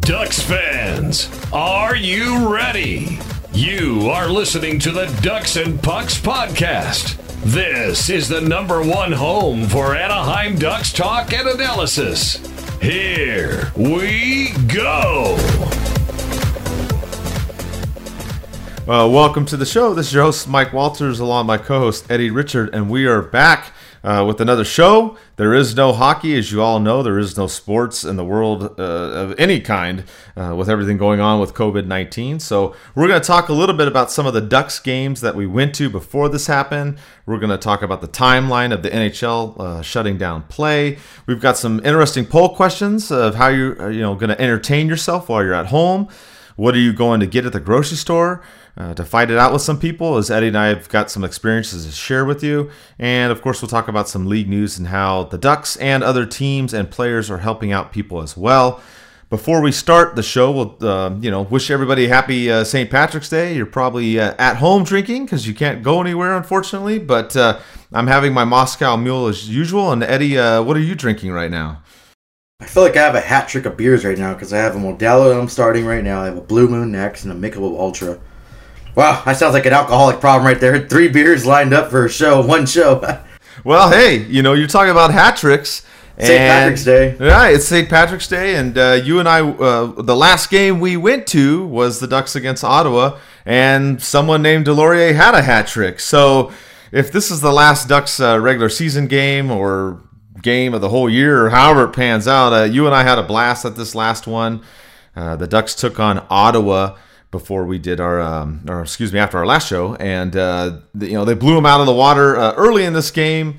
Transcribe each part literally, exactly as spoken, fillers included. Ducks fans, are you ready? You are listening to the Ducks and Pucks podcast. This is the number one home for Anaheim Ducks talk and analysis. Here we go. Well, welcome to the show. This is your host, Mike Walters, along with my co-host, Eddie Richard, and we are back uh, with another show. There is no hockey, as you all know. There is no sports in the world uh, of any kind uh, with everything going on with COVID nineteen. So we're going to talk a little bit about some of the Ducks games that we went to before this happened. We're going to talk about the timeline of the N H L uh, shutting down play. We've got some interesting poll questions of how you're you know, going to entertain yourself while you're at home. What are you going to get at the grocery store? Uh, to fight it out with some people, as Eddie and I have got some experiences to share with you. And, of course, we'll talk about some league news and how the Ducks and other teams and players are helping out people as well. Before we start the show, we'll uh, you know, wish everybody happy uh, Saint Patrick's Day. You're probably uh, at home drinking because you can't go anywhere, unfortunately. But uh, I'm having my Moscow Mule as usual. And, Eddie, uh, what are you drinking right now? I feel like I have a hat trick of beers right now because I have a Modelo that I'm starting right now. I have a Blue Moon next and a Michelob Ultra. Wow, that sounds like an alcoholic problem right there. Three beers lined up for a show, one show. Well, hey, you know, you're talking about hat tricks. Saint Patrick's Day. Yeah, it's Saint Patrick's Day, and uh, you and I, uh, the last game we went to was the Ducks against Ottawa, and someone named Deslauriers had a hat trick. So if this is the last Ducks uh, regular season game or game of the whole year or however it pans out, uh, you and I had a blast at this last one. Uh, the Ducks took on Ottawa before we did our, um, or excuse me, after our last show, and uh, the, you know they blew him out of the water uh, early in this game.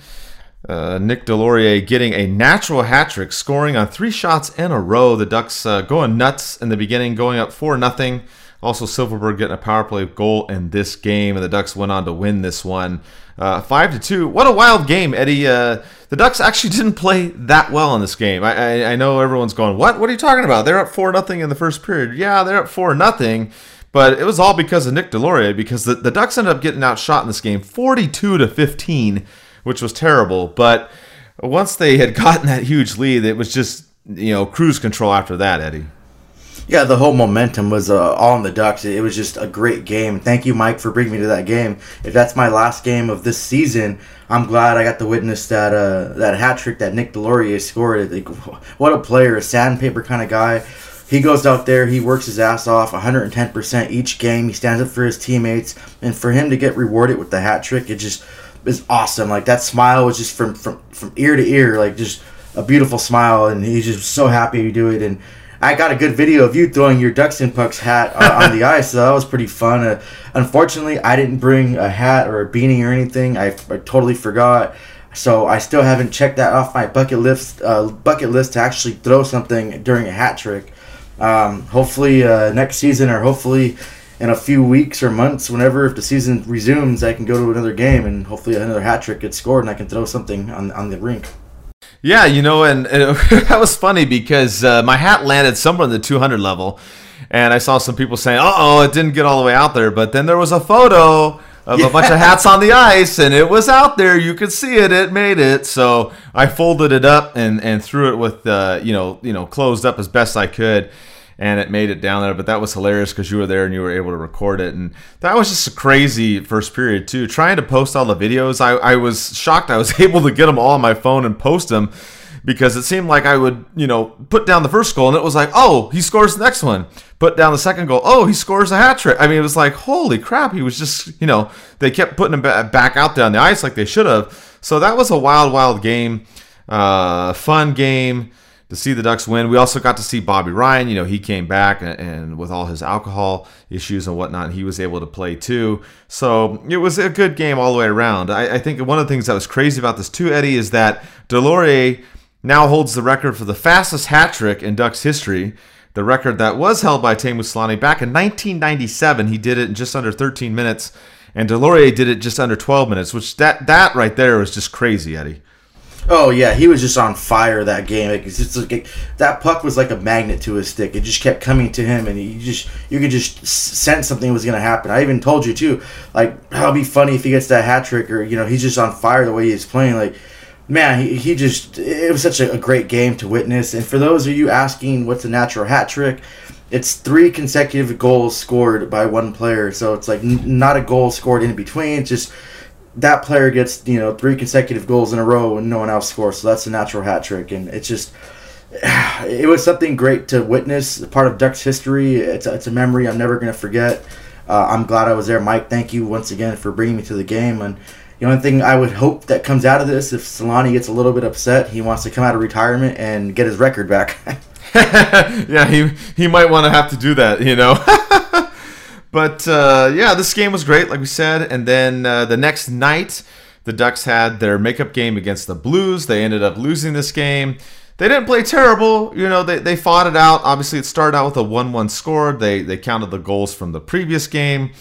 Uh, Nick Deslauriers getting a natural hat trick, scoring on three shots in a row. The Ducks uh, going nuts in the beginning, going up four nothing. Also, Silverberg getting a power play goal in this game, and the Ducks went on to win this one, uh, five to two. What a wild game, Eddie! Uh, the Ducks actually didn't play that well in this game. I, I, I know everyone's going, "What? What are you talking about? They're up four nothing in the first period." Yeah, they're up four nothing, but it was all because of Nick Deslauriers, because the, the Ducks ended up getting outshot in this game, forty-two to fifteen, which was terrible. But once they had gotten that huge lead, it was just you know cruise control after that, Eddie. Yeah, the whole momentum was uh, all on the Ducks. It was just a great game. Thank you, Mike, for bringing me to that game. If that's my last game of this season, I'm glad I got to witness that uh, that hat trick that Nick Deslauriers scored. Like, what a player, a sandpaper kind of guy. He goes out there, he works his ass off one hundred ten percent each game. He stands up for his teammates, and for him to get rewarded with the hat trick, it just is awesome. Like, that smile was just from, from, from ear to ear, like just a beautiful smile, and he's just so happy to do it. And I got a good video of you throwing your Ducks and Pucks hat uh, on the ice, so that was pretty fun. Uh, unfortunately, I didn't bring a hat or a beanie or anything. I, I totally forgot, so I still haven't checked that off my bucket list, uh, bucket list to actually throw something during a hat trick. Um, hopefully uh, next season, or hopefully in a few weeks or months, whenever if the season resumes, I can go to another game and hopefully another hat trick gets scored and I can throw something on on the rink. Yeah, you know, and, and that was funny because uh, my hat landed somewhere in the two hundred level, and I saw some people saying, uh-oh, it didn't get all the way out there, but then there was a photo of yeah. a bunch of hats on the ice, and it was out there. You could see it. It made it. So I folded it up and, and threw it with, uh, you know, you know, closed up as best I could, and it made it down there. But that was hilarious because you were there and you were able to record it. And that was just a crazy first period, too. Trying to post all the videos, I, I was shocked I was able to get them all on my phone and post them, because it seemed like I would, you know, put down the first goal, and it was like, oh, he scores the next one. Put down the second goal, oh, he scores a hat trick. I mean, it was like, holy crap, he was just, you know, they kept putting him back out there on the ice like they should have. So that was a wild, wild game, uh, fun game. To see the Ducks win. We also got to see Bobby Ryan. You know, he came back and, and with all his alcohol issues and whatnot, he was able to play too. So it was a good game all the way around. I, I think one of the things that was crazy about this too, Eddie, is that Deslauriers now holds the record for the fastest hat trick in Ducks history. The record that was held by Teemu Selanne back in nineteen ninety-seven. He did it in just under thirteen minutes, and Deslauriers did it just under twelve minutes, which that, that right there was just crazy, Eddie. Oh, yeah. He was just on fire that game. Like, it's just like, that puck was like a magnet to his stick. It just kept coming to him, and he just you could just sense something was going to happen. I even told you, too, like, how it'd be funny if he gets that hat trick, or, you know, he's just on fire the way he's playing. Like, man, he, he just – it was such a, a great game to witness. And for those of you asking what's a natural hat trick, it's three consecutive goals scored by one player. So it's like n- not a goal scored in between. It's just – that player gets, you know, three consecutive goals in a row and no one else scores. So that's a natural hat trick. And it's just, it was something great to witness. Part of Ducks history. It's a, it's a memory I'm never going to forget. Uh, I'm glad I was there. Mike, thank you once again for bringing me to the game. And the only thing I would hope that comes out of this, if Selanne gets a little bit upset, he wants to come out of retirement and get his record back. Yeah, he, he might want to have to do that, you know. But, uh, yeah, this game was great, like we said. And then uh, the next night, the Ducks had their makeup game against the Blues. They ended up losing this game. They didn't play terrible. You know, they, they fought it out. Obviously, it started out with a one one score. They they counted the goals from the previous game.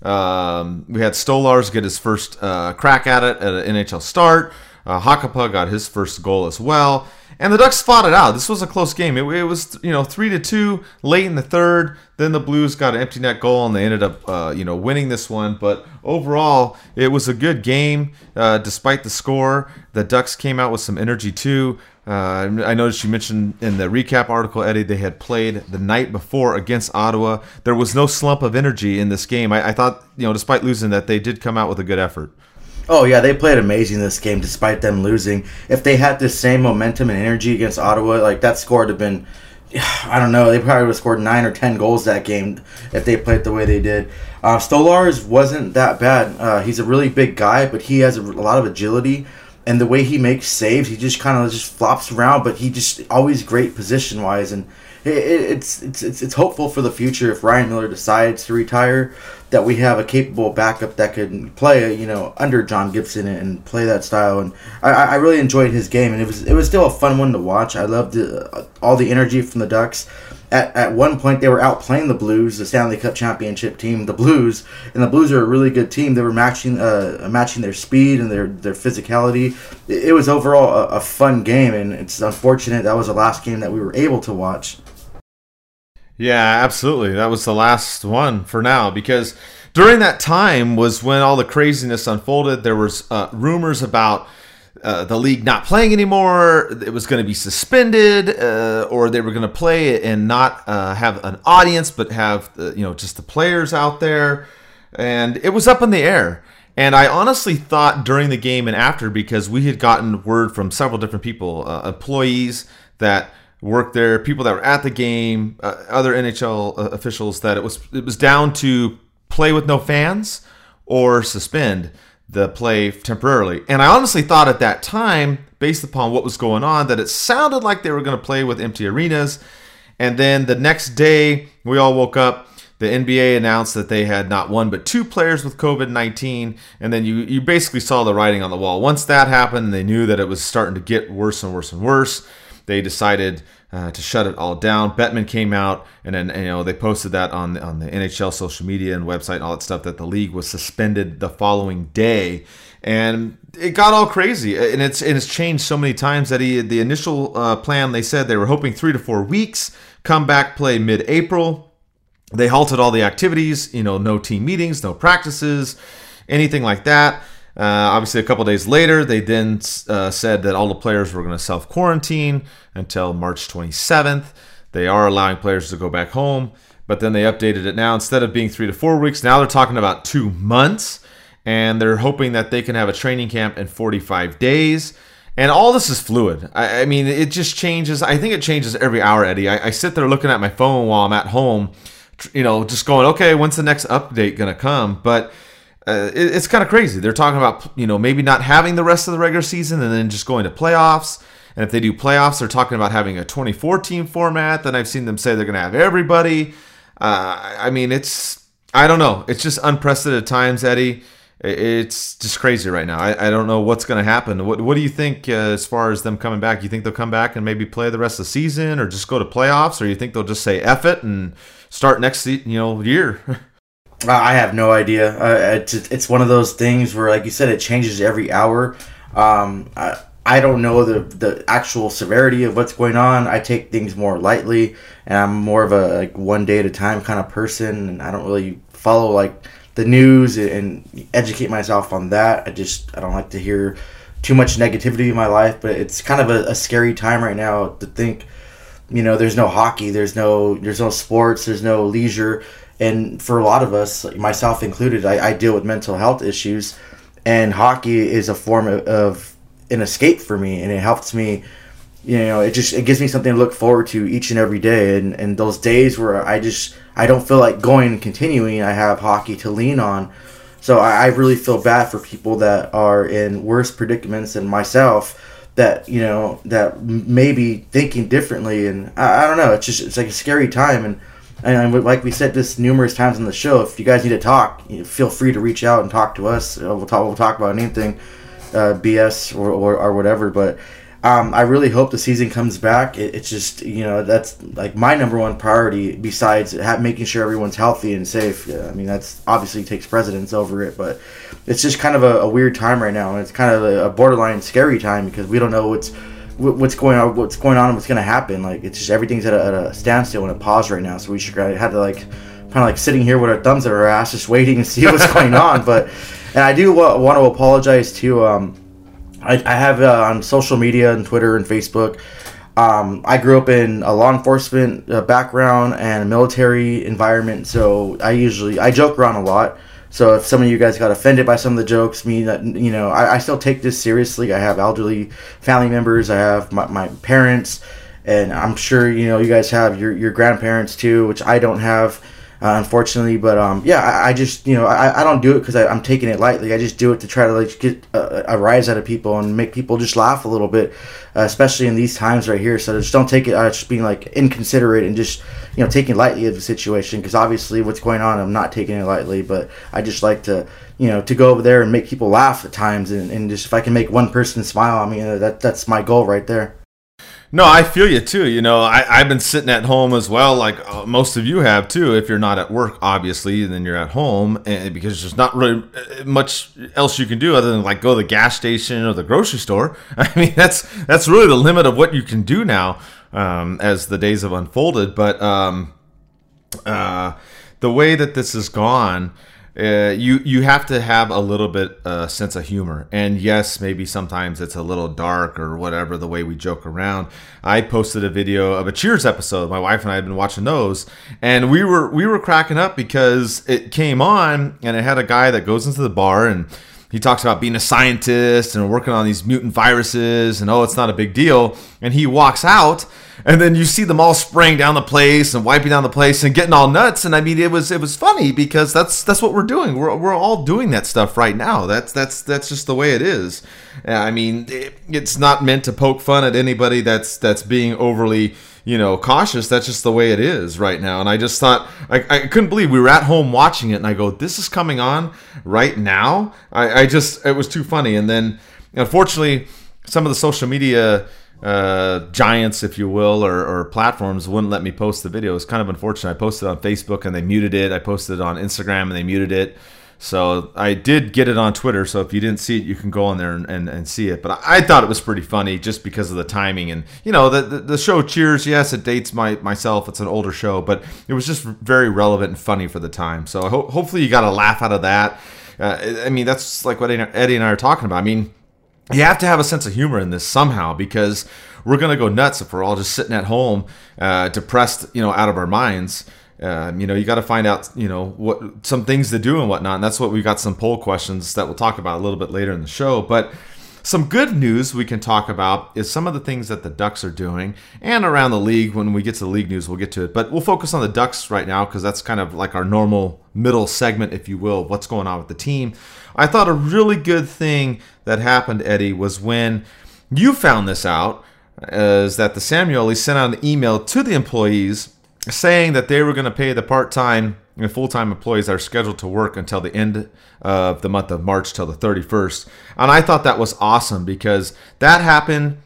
Um, we had Stolarz get his first uh, crack at it at an N H L start. Uh, Hakapu got his first goal as well. And the Ducks fought it out. This was a close game. It, it was, you know, three to two late in the third. Then the Blues got an empty net goal, and they ended up, uh, you know, winning this one. But overall, it was a good game. Uh, despite the score, the Ducks came out with some energy too. Uh, I noticed you mentioned in the recap article, Eddie, they had played the night before against Ottawa. There was no slump of energy in this game. I, I thought, you know, despite losing, that they did come out with a good effort. Oh, yeah, they played amazing this game despite them losing. If they had the same momentum and energy against Ottawa, like, that score would have been, I don't know, they probably would have scored nine or ten goals that game if they played the way they did. Uh, Stolarz wasn't that bad. Uh, he's a really big guy, but he has a, a lot of agility. And the way he makes saves, he just kind of just flops around, but he just always great position-wise. And it, it, it's, it's it's it's hopeful for the future if Ryan Miller decides to retire, that we have a capable backup that could play, you know, under John Gibson and play that style. And I, I really enjoyed his game, and it was it was still a fun one to watch. I loved the, all the energy from the Ducks. At at one point, they were outplaying the Blues, the Stanley Cup championship team, the Blues, and the Blues are a really good team. They were matching uh, matching their speed and their, their physicality. It, it was overall a, a fun game, and it's unfortunate that was the last game that we were able to watch. Yeah, absolutely. That was the last one for now, because during that time was when all the craziness unfolded. There was uh, rumors about Uh, the league not playing anymore. It was going to be suspended, uh, or they were going to play and not uh, have an audience, but have uh, you know just the players out there. And it was up in the air. And I honestly thought during the game and after, because we had gotten word from several different people, uh, employees that worked there, people that were at the game, uh, other N H L uh, officials, that it was it was down to play with no fans or suspend the play temporarily. And I honestly thought at that time, based upon what was going on, that it sounded like they were going to play with empty arenas. And then the next day, we all woke up, the N B A announced that they had not one but two players with covid nineteen, and then you you basically saw the writing on the wall. Once that happened, they knew that it was starting to get worse and worse and worse. They decided uh, to shut it all down. Bettman came out, and then you know they posted that on on the N H L social media and website and all that stuff, that the league was suspended the following day, and it got all crazy. And it's and it's changed so many times that he, the initial uh, plan, they said they were hoping three to four weeks, come back play mid-April. They halted all the activities, you know, no team meetings, no practices, anything like that. Uh, obviously, a couple days later, they then uh, said that all the players were going to self-quarantine until March twenty-seventh. They are allowing players to go back home, but then they updated it now. Instead of being three to four weeks, now they're talking about two months, and they're hoping that they can have a training camp in forty-five days. And all this is fluid. I, I mean, it just changes. I think it changes every hour, Eddie. I, I sit there looking at my phone while I'm at home, you know, just going, okay, when's the next update going to come? But Uh, it, it's kind of crazy. They're talking about, you know, maybe not having the rest of the regular season and then just going to playoffs. And if they do playoffs, they're talking about having a twenty-four team format. Then I've seen them say they're going to have everybody. Uh, I mean, it's, I don't know. It's just unprecedented times, Eddie. It's just crazy right now. I, I don't know what's going to happen. What, what do you think uh, as far as them coming back? You think they'll come back and maybe play the rest of the season, or just go to playoffs? Or you think they'll just say F it and start next you know year? I have no idea. Uh, it's, it's one of those things where, like you said, it changes every hour. Um, I, I don't know the the actual severity of what's going on. I take things more lightly, and I'm more of a like one day at a time kind of person, and I don't really follow like the news and educate myself on that. I just I don't like to hear too much negativity in my life, but it's kind of a, a scary time right now to think, you know, there's no hockey, there's no there's no sports, there's no leisure, and for a lot of us, myself included, I, I deal with mental health issues, and hockey is a form of, of an escape for me, and it helps me, you know, it just it gives me something to look forward to each and every day, and and those days where I just I don't feel like going and continuing, I have hockey to lean on. So I, I really feel bad for people that are in worse predicaments than myself, that, you know, that maybe thinking differently, and I, I don't know, it's just it's like a scary time, and and like we said this numerous times on the show, if you guys need to talk, feel free to reach out and talk to us. We'll talk we'll talk about anything. Uh, B S or, or, or whatever, but um, I really hope the season comes back. It, it's just, you know, that's like my number one priority besides ha- making sure everyone's healthy and safe. Yeah, I mean, that's obviously takes precedence over it, but it's just kind of a, a weird time right now, and it's kind of a, a borderline scary time because we don't know what's what's going on, what's going on, and what's going to happen. Like, it's just everything's at a, at a standstill and a pause right now. So we should had to like kind of like sitting here with our thumbs at our ass, just waiting to see what's going on, but. And I do w- want to apologize to, um, I, I have uh, on social media and Twitter and Facebook, um, I grew up in a law enforcement uh, background and a military environment, so I usually, I joke around a lot. So if some of you guys got offended by some of the jokes, me, that, you know, I, I still take this seriously. I have elderly family members, I have my, my parents, and I'm sure, you know, you guys have your, your grandparents too, which I don't have. Uh, unfortunately, but um, yeah, I, I just, you know, I, I don't do it because I'm taking it lightly. I just do it to try to like get a, a rise out of people and make people just laugh a little bit, uh, especially in these times right here. So just don't take it uh, just being like inconsiderate and just, you know, taking lightly of the situation, because obviously what's going on, I'm not taking it lightly, but I just like to, you know, to go over there and make people laugh at times, and, and just if I can make one person smile, I mean, that that's my goal right there. No, I feel you too. You know, I, I've been sitting at home as well, like uh, most of you have too. If you're not at work, obviously, then you're at home, and because there's not really much else you can do other than like go to the gas station or the grocery store. I mean, that's that's really the limit of what you can do now um, as the days have unfolded. But um, uh, the way that this has gone. Uh, you you have to have a little bit uh, sense of humor, and yes, maybe sometimes it's a little dark or whatever the way we joke around. I posted a video of a Cheers episode. My wife and I have been watching those, and we were we were cracking up because it came on and it had a guy that goes into the bar and he talks about being a scientist and working on these mutant viruses and oh, it's not a big deal. And he walks out, and then you see them all spraying down the place and wiping down the place and getting all nuts. And I mean, it was it was funny because that's that's what we're doing. We're we're all doing that stuff right now. That's that's that's just the way it is. I mean, it, it's not meant to poke fun at anybody that's that's being overly, you know, cautious. That's just the way it is right now. And I just thought I, I couldn't believe we were at home watching it, and I go, this is coming on right now. I, I just it was too funny. And then unfortunately, some of the social media. Uh, giants, if you will, or, or platforms wouldn't let me post the video. It's kind of unfortunate. I posted it on Facebook and they muted it. I posted it on Instagram and they muted it. So I did get it on Twitter. So if you didn't see it, you can go on there and, and, and see it. But I, I thought it was pretty funny just because of the timing. And, you know, the, the, the show Cheers, yes, it dates my myself. It's an older show, but it was just very relevant and funny for the time. So ho- hopefully you got a laugh out of that. Uh, I mean, that's like what Eddie and I are talking about. I mean, you have to have a sense of humor in this somehow, because we're going to go nuts if we're all just sitting at home, uh, depressed, you know, out of our minds. Uh, you know, you got to find out, you know, what some things to do and whatnot. And that's what we got some poll questions that we'll talk about a little bit later in the show. But some good news we can talk about is some of the things that the Ducks are doing and around the league. When we get to the league news, we'll get to it. But we'll focus on the Ducks right now because that's kind of like our normal middle segment, if you will, of what's going on with the team. I thought a really good thing that happened, Eddie, was when you found this out, is that the Samueli sent out an email to the employees saying that they were going to pay the part-time and full-time employees that are scheduled to work until the end of the month of March, till the thirty-first. And I thought that was awesome because that happened,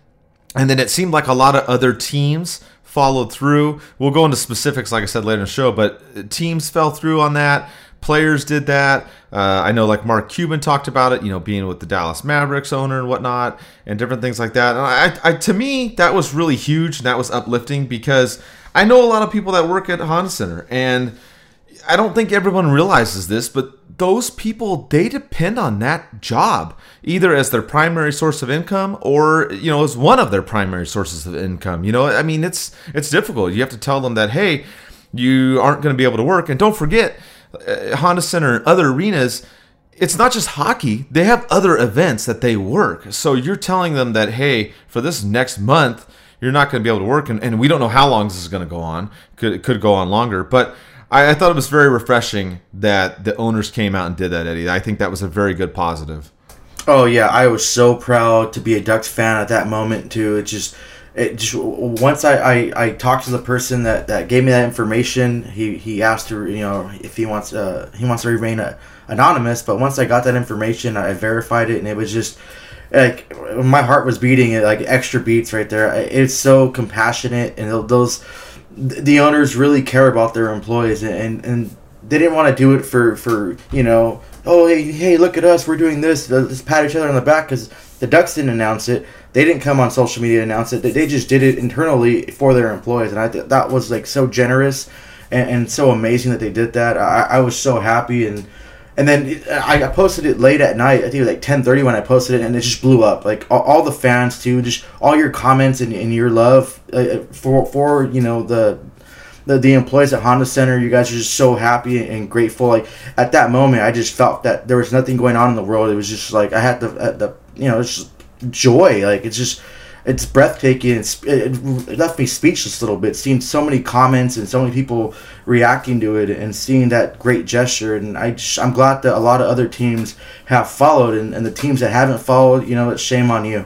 and then it seemed like a lot of other teams followed through. We'll go into specifics, like I said, later in the show, but teams fell through on that. players did that. Uh, I know like Mark Cuban talked about it, you know, being with the Dallas Mavericks owner and whatnot and different things like that. And I, I, to me, that was really huge. And that was uplifting because I know a lot of people that work at Honda Center, and I don't think everyone realizes this, but those people, they depend on that job either as their primary source of income or, you know, as one of their primary sources of income. You know, I mean, it's, it's difficult. You have to tell them that, hey, you aren't going to be able to work. And don't forget, uh, Honda Center and other arenas, it's not just hockey. They have other events that they work. So you're telling them that, hey, for this next month, you're not going to be able to work. And, and we don't know how long this is going to go on. Could, it could go on longer. But I, I thought it was very refreshing that the owners came out and did that, Eddie. I think that was a very good positive. Oh, yeah. I was so proud to be a Ducks fan at that moment, too. It just... It just once I, I, I talked to the person that, that gave me that information, he, he asked to, you know, if he wants uh he wants to remain uh, anonymous. But once I got that information, I verified it, and it was just like my heart was beating it like extra beats right there. It's so compassionate, and those the owners really care about their employees, and and they didn't want to do it for, for you know, oh hey, hey look at us, we're doing this, let's pat each other on the back, because the Ducks didn't announce it. They didn't come on social media and announce it. They just did it internally for their employees. And I th- that was like so generous and, and so amazing that they did that. I, I was so happy. And and then I posted it late at night. I think it was like ten thirty when I posted it, and it just blew up. Like all, all the fans too, just all your comments and, and your love uh, for, for, you know, the... The, the employees at Honda Center, you guys are just so happy and grateful. Like at that moment, I just felt that there was nothing going on in the world. It was just like I had the the you know, it's just joy. Like it's just it's breathtaking. It's, it, it left me speechless a little bit, seeing so many comments and so many people reacting to it and seeing that great gesture. And I just, I'm glad that a lot of other teams have followed, and, and the teams that haven't followed, you know, it's shame on you.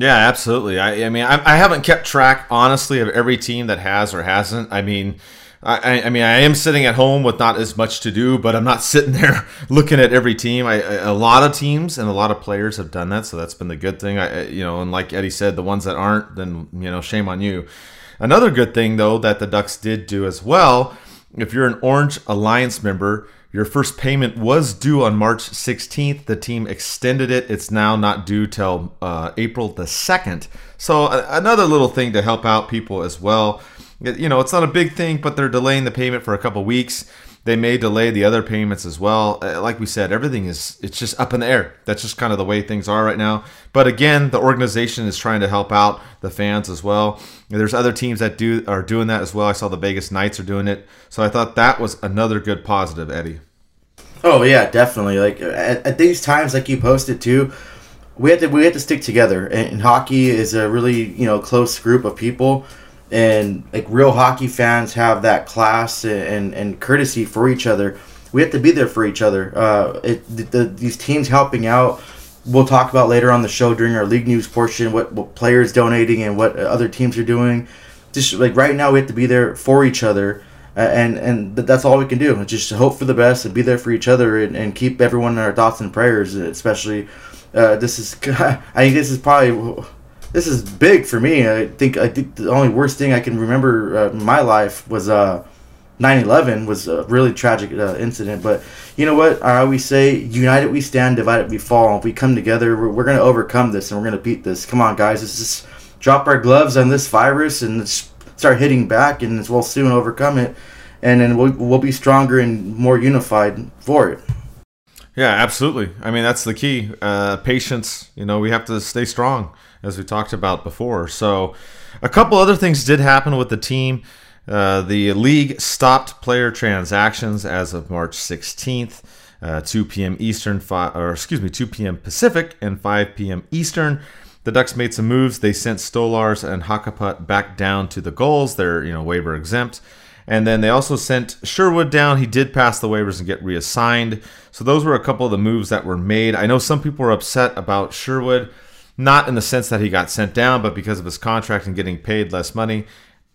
Yeah, absolutely. I, I mean, I, I haven't kept track, honestly, of every team that has or hasn't. I mean, I, I mean, I am sitting at home with not as much to do, but I'm not sitting there looking at every team. I, a lot of teams and a lot of players have done that, so that's been the good thing. I, you know, and like Eddie said, the ones that aren't, then you know, shame on you. Another good thing though that the Ducks did do as well, if you're an Orange Alliance member, your first payment was due on March sixteenth. The team extended it. It's now not due till uh, April the second. So uh, another little thing to help out people as well. It, you know, it's not a big thing, but they're delaying the payment for a couple weeks. They may delay the other payments as well. Uh, like we said, everything is, it's just up in the air. That's just kind of the way things are right now. But again, the organization is trying to help out the fans as well. There's other teams that do are doing that as well. I saw the Vegas Knights are doing it. So I thought that was another good positive, Eddie. Oh, yeah, definitely. Like at, at these times, like you posted too, we have to we have to stick together. And, and hockey is a really, you know, close group of people. And like real hockey fans have that class and, and, and courtesy for each other. We have to be there for each other. Uh, it, the, the, these teams helping out, we'll talk about later on the show during our league news portion, what, what players donating and what other teams are doing. Just like right now, we have to be there for each other. Uh, and, and that's all we can do. Just hope for the best and be there for each other and, and keep everyone in our thoughts and prayers, especially uh, this is, I think this is probably... This is big for me. I think I think the only worst thing I can remember uh, in my life was uh, nine eleven was a really tragic uh, incident. But you know what? I always say, united we stand, divided we fall. If we come together, we're, we're going to overcome this, and we're going to beat this. Come on, guys. Let's just drop our gloves on this virus and let's start hitting back, and we'll soon overcome it. And then we'll, we'll be stronger and more unified for it. Yeah, absolutely. I mean, that's the key. Uh, patience. You know, we have to stay strong, as we talked about before. So a couple other things did happen with the team. Uh, the league stopped player transactions as of March sixteenth, uh, two p.m. Eastern, five, or excuse me, two p.m. Pacific and five p.m. Eastern. The Ducks made some moves. They sent Stolarz and Hakapu back down to the goals. They're, you know, waiver exempt. And then they also sent Sherwood down. He did pass the waivers and get reassigned. So those were a couple of the moves that were made. I know some people were upset about Sherwood, not in the sense that he got sent down, but because of his contract and getting paid less money.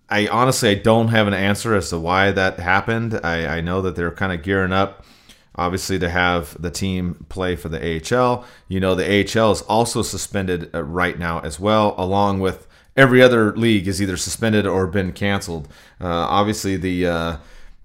I honestly, I don't have an answer as to why that happened. I, I know that they're kind of gearing up, obviously, to have the team play for the A H L. You know, the A H L is also suspended right now as well, along with every other league is either suspended or been canceled. Uh, obviously, the uh,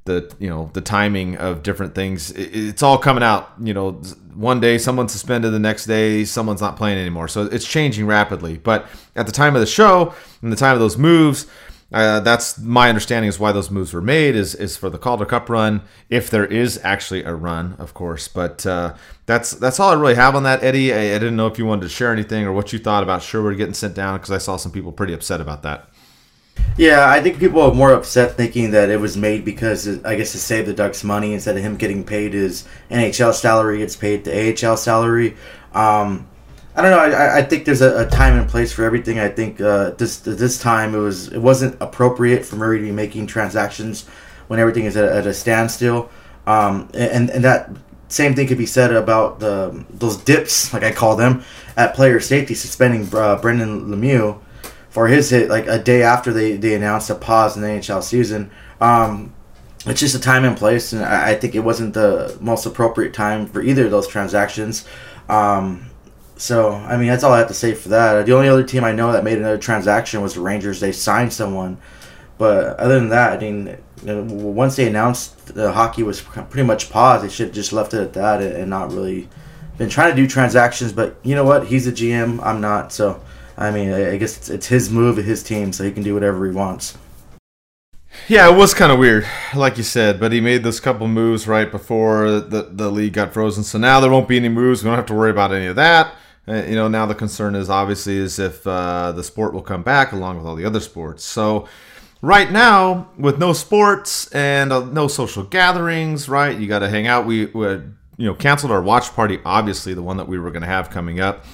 the, you know, the timing of different things. It, it's all coming out, you know, one day someone's suspended, the next day someone's not playing anymore. So it's changing rapidly. But at the time of the show and the time of those moves, uh, that's my understanding is why those moves were made is, is for the Calder Cup run. If there is actually a run, of course, but uh, that's, that's all I really have on that, Eddie. I, I didn't know if you wanted to share anything or what you thought about Sherwood getting sent down, because I saw some people pretty upset about that. Yeah, I think people are more upset thinking that it was made because, I guess, to save the Ducks money instead of him getting paid his N H L salary, it's paid the A H L salary. Um, I don't know. I, I think there's a, a time and place for everything. I think uh, this this time it was it wasn't appropriate for Murray to be making transactions when everything is at, at a standstill, um, and and that same thing could be said about the those dips, like I call them, at player safety, suspending uh, Brendan Lemieux. Or his hit, like a day after they, they announced a pause in the N H L season. Um, it's just a time and place, and I, I think it wasn't the most appropriate time for either of those transactions. Um, so, I mean, that's all I have to say for that. The only other team I know that made another transaction was the Rangers. They signed someone. But other than that, I mean, once they announced the hockey was pretty much paused, they should have just left it at that and not really been trying to do transactions. But you know what? He's a G M. I'm not, so... I mean, I guess it's, it's his move, his team, so he can do whatever he wants. Yeah, it was kind of weird, like you said, but he made those couple moves right before the, the league got frozen. So now there won't be any moves. We don't have to worry about any of that. Uh, you know, now the concern is obviously is if uh, the sport will come back along with all the other sports. So right now, with no sports and uh, no social gatherings, right, you got to hang out. We, we had, you know, canceled our watch party, obviously, the one that we were going to have coming up.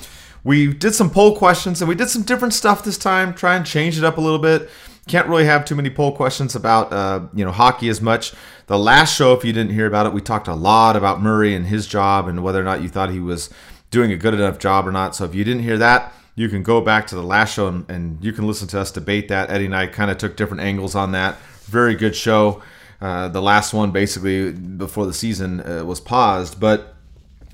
We did some poll questions, and we did some different stuff this time, try and change it up a little bit. Can't really have too many poll questions about uh, you know, hockey as much. The last show, if you didn't hear about it, we talked a lot about Murray and his job and whether or not you thought he was doing a good enough job or not. So if you didn't hear that, you can go back to the last show, and, and you can listen to us debate that. Eddie and I kind of took different angles on that. Very good show. Uh, the last one, basically, before the season uh, was paused. But...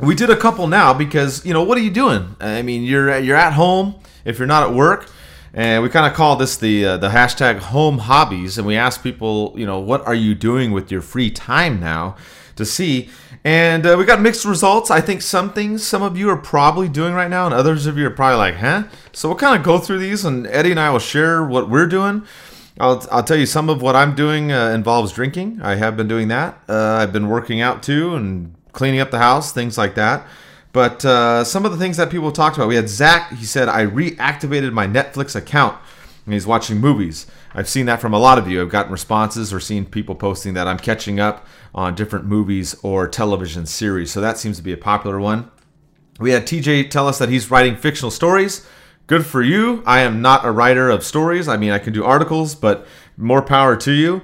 we did a couple now because, you know, what are you doing? I mean, you're you're at home if you're not at work. And we kind of call this the uh, the hashtag home hobbies. And we ask people, you know, what are you doing with your free time now to see? And uh, we got mixed results. I think some things some of you are probably doing right now and others of you are probably like, huh? So we'll kind of go through these, and Eddie and I will share what we're doing. I'll I'll tell you some of what I'm doing uh, involves drinking. I have been doing that. Uh, I've been working out too and cleaning up the house, things like that. But uh, some of the things that people talked about, we had Zach, he said, I reactivated my Netflix account, and he's watching movies. I've seen that from a lot of you. I've gotten responses or seen people posting that I'm catching up on different movies or television series. So that seems to be a popular one. We had T J tell us that he's writing fictional stories. Good for you. I am not a writer of stories. I mean, I can do articles, but more power to you.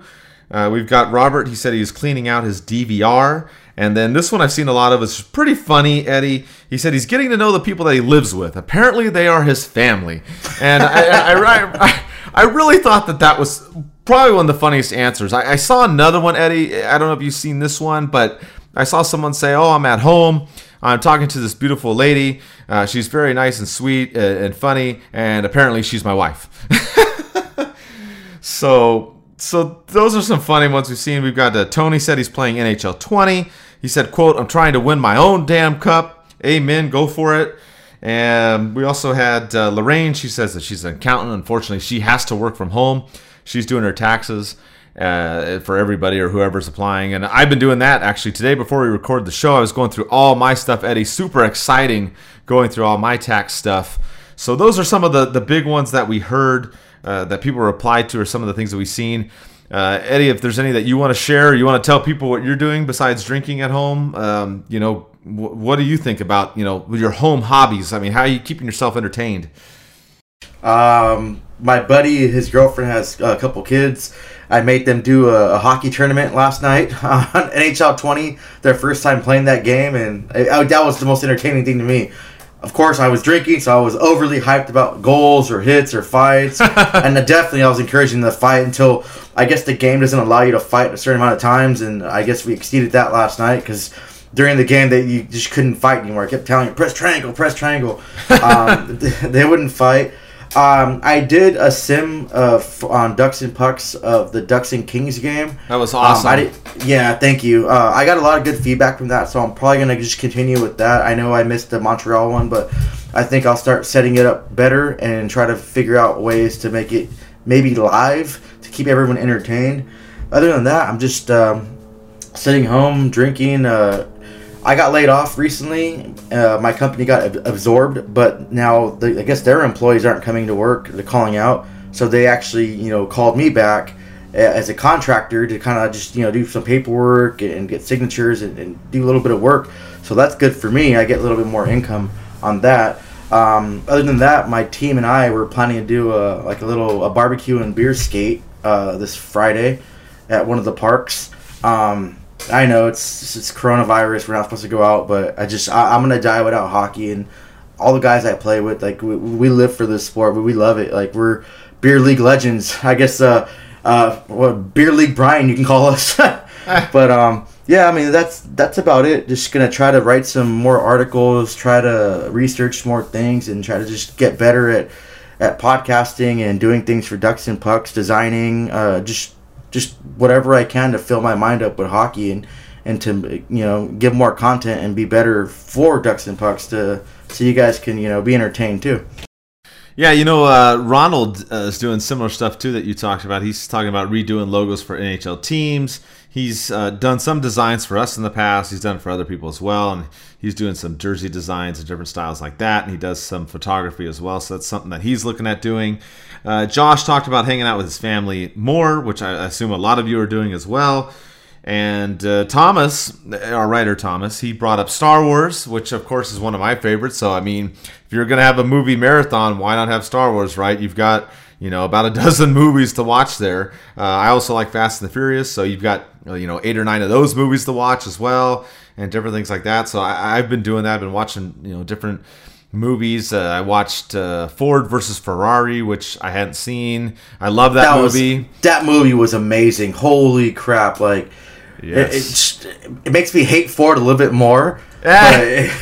Uh, we've got Robert, he said he's cleaning out his D V R. And then this one I've seen a lot of is pretty funny, Eddie. He said he's getting to know the people that he lives with. Apparently, they are his family. And I, I, I, I really thought that that was probably one of the funniest answers. I, I saw another one, Eddie. I don't know if you've seen this one, but I saw someone say, oh, I'm at home. I'm talking to this beautiful lady. Uh, she's very nice and sweet and funny. And apparently, she's my wife. so... So those are some funny ones we've seen. We've got uh, Tony said he's playing N H L twenty. He said, quote, I'm trying to win my own damn cup. Amen. Go for it. And we also had uh, Lorraine. She says that she's an accountant. Unfortunately, she has to work from home. She's doing her taxes uh, for everybody or whoever's applying. And I've been doing that actually today before we record the show. I was going through all my stuff, Eddie. Super exciting going through all my tax stuff. So those are some of the, the big ones that we heard Uh, that people replied to, or some of the things that we've seen. Uh, Eddie, if there's any that you want to share, or you want to tell people what you're doing besides drinking at home, um, you know, w- what do you think about, you know, your home hobbies? I mean, how are you keeping yourself entertained? Um, my buddy, his girlfriend has a couple kids. I made them do a, a hockey tournament last night on N H L twenty, their first time playing that game, and I, I, that was the most entertaining thing to me. Of course, I was drinking, so I was overly hyped about goals or hits or fights. And definitely, I was encouraging the fight until, I guess, the game doesn't allow you to fight a certain amount of times. And I guess we exceeded that last night because during the game, they, you just couldn't fight anymore. I kept telling you, press triangle, press triangle. Um, they wouldn't fight. Um, I did a sim uh, f- on Ducks and Pucks of the Ducks and Kings game. That was awesome. Um, I did, yeah, thank you. Uh, I got a lot of good feedback from that, so I'm probably going to just continue with that. I know I missed the Montreal one, but I think I'll start setting it up better and try to figure out ways to make it maybe live to keep everyone entertained. Other than that, I'm just um, sitting home, drinking. Uh, I got laid off recently. Uh, my company got ab- absorbed, but now the, I guess their employees aren't coming to work. They're calling out, so they actually, you know, called me back as a contractor to kind of just, you know, do some paperwork and get signatures and, and do a little bit of work. So that's good for me. I get a little bit more income on that. Um, other than that, my team and I were planning to do a like a little a barbecue and beer skate uh, this Friday at one of the parks. Um, I know it's it's coronavirus. We're not supposed to go out, but I just I, I'm gonna die without hockey and all the guys I play with. Like we, we live for this sport, but we love it. Like we're beer league legends, I guess. Uh, uh, well, beer league Brian, you can call us. But um, yeah, I mean that's that's about it. Just gonna try to write some more articles, try to research more things, and try to just get better at at podcasting and doing things for Ducks and Pucks, designing, uh, just. Just whatever I can to fill my mind up with hockey and, and to, you know, give more content and be better for Ducks and Pucks to so you guys can, you know, be entertained too. Yeah, you know, uh, Ronald uh, is doing similar stuff too that you talked about. He's talking about redoing logos for N H L teams. He's uh, done some designs for us in the past. He's done for other people as well, and he's doing some jersey designs and different styles like that, and he does some photography as well, so that's something that he's looking at doing. Uh, Josh talked about hanging out with his family more, which I assume a lot of you are doing as well. And uh, Thomas, our writer Thomas, he brought up Star Wars, which of course is one of my favorites. So, I mean, if you're going to have a movie marathon, why not have Star Wars, right? You've got, you know, about a dozen movies to watch there. Uh, I also like Fast and the Furious, so you've got, you know, eight or nine of those movies to watch as well, and different things like that. So I, I've been doing that. I've been watching, you know, different movies. Uh, I watched uh, Ford versus Ferrari, which I hadn't seen. I love that, that movie. Was, that movie was amazing. Holy crap! Like, yes. it, it, it makes me hate Ford a little bit more. Yeah.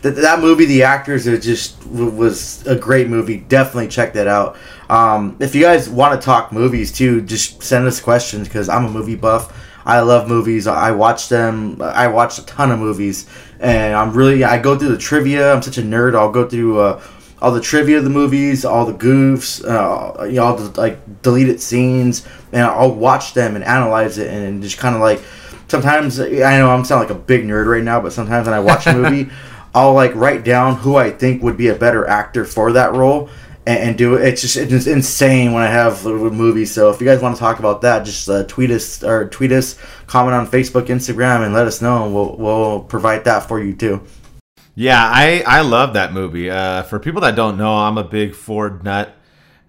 But it, that movie, the actors, it just was a great movie. Definitely check that out. Um, if you guys want to talk movies too, just send us questions because I'm a movie buff. I love movies. I watch them. I watch a ton of movies, and I'm really. I go through the trivia. I'm such a nerd. I'll go through uh, all the trivia of the movies, all the goofs, uh, you know, all the like deleted scenes, and I'll watch them and analyze it, and just kind of like. Sometimes I know I'm sound like a big nerd right now, but sometimes when I watch a movie, I'll like write down who I think would be a better actor for that role. And do it. It's just it's insane when I have movies. So if you guys want to talk about that, just uh, tweet us or tweet us, comment on Facebook, Instagram, and let us know. And we'll we'll provide that for you too. Yeah, I, I love that movie. Uh, for people that don't know, I'm a big Ford nut.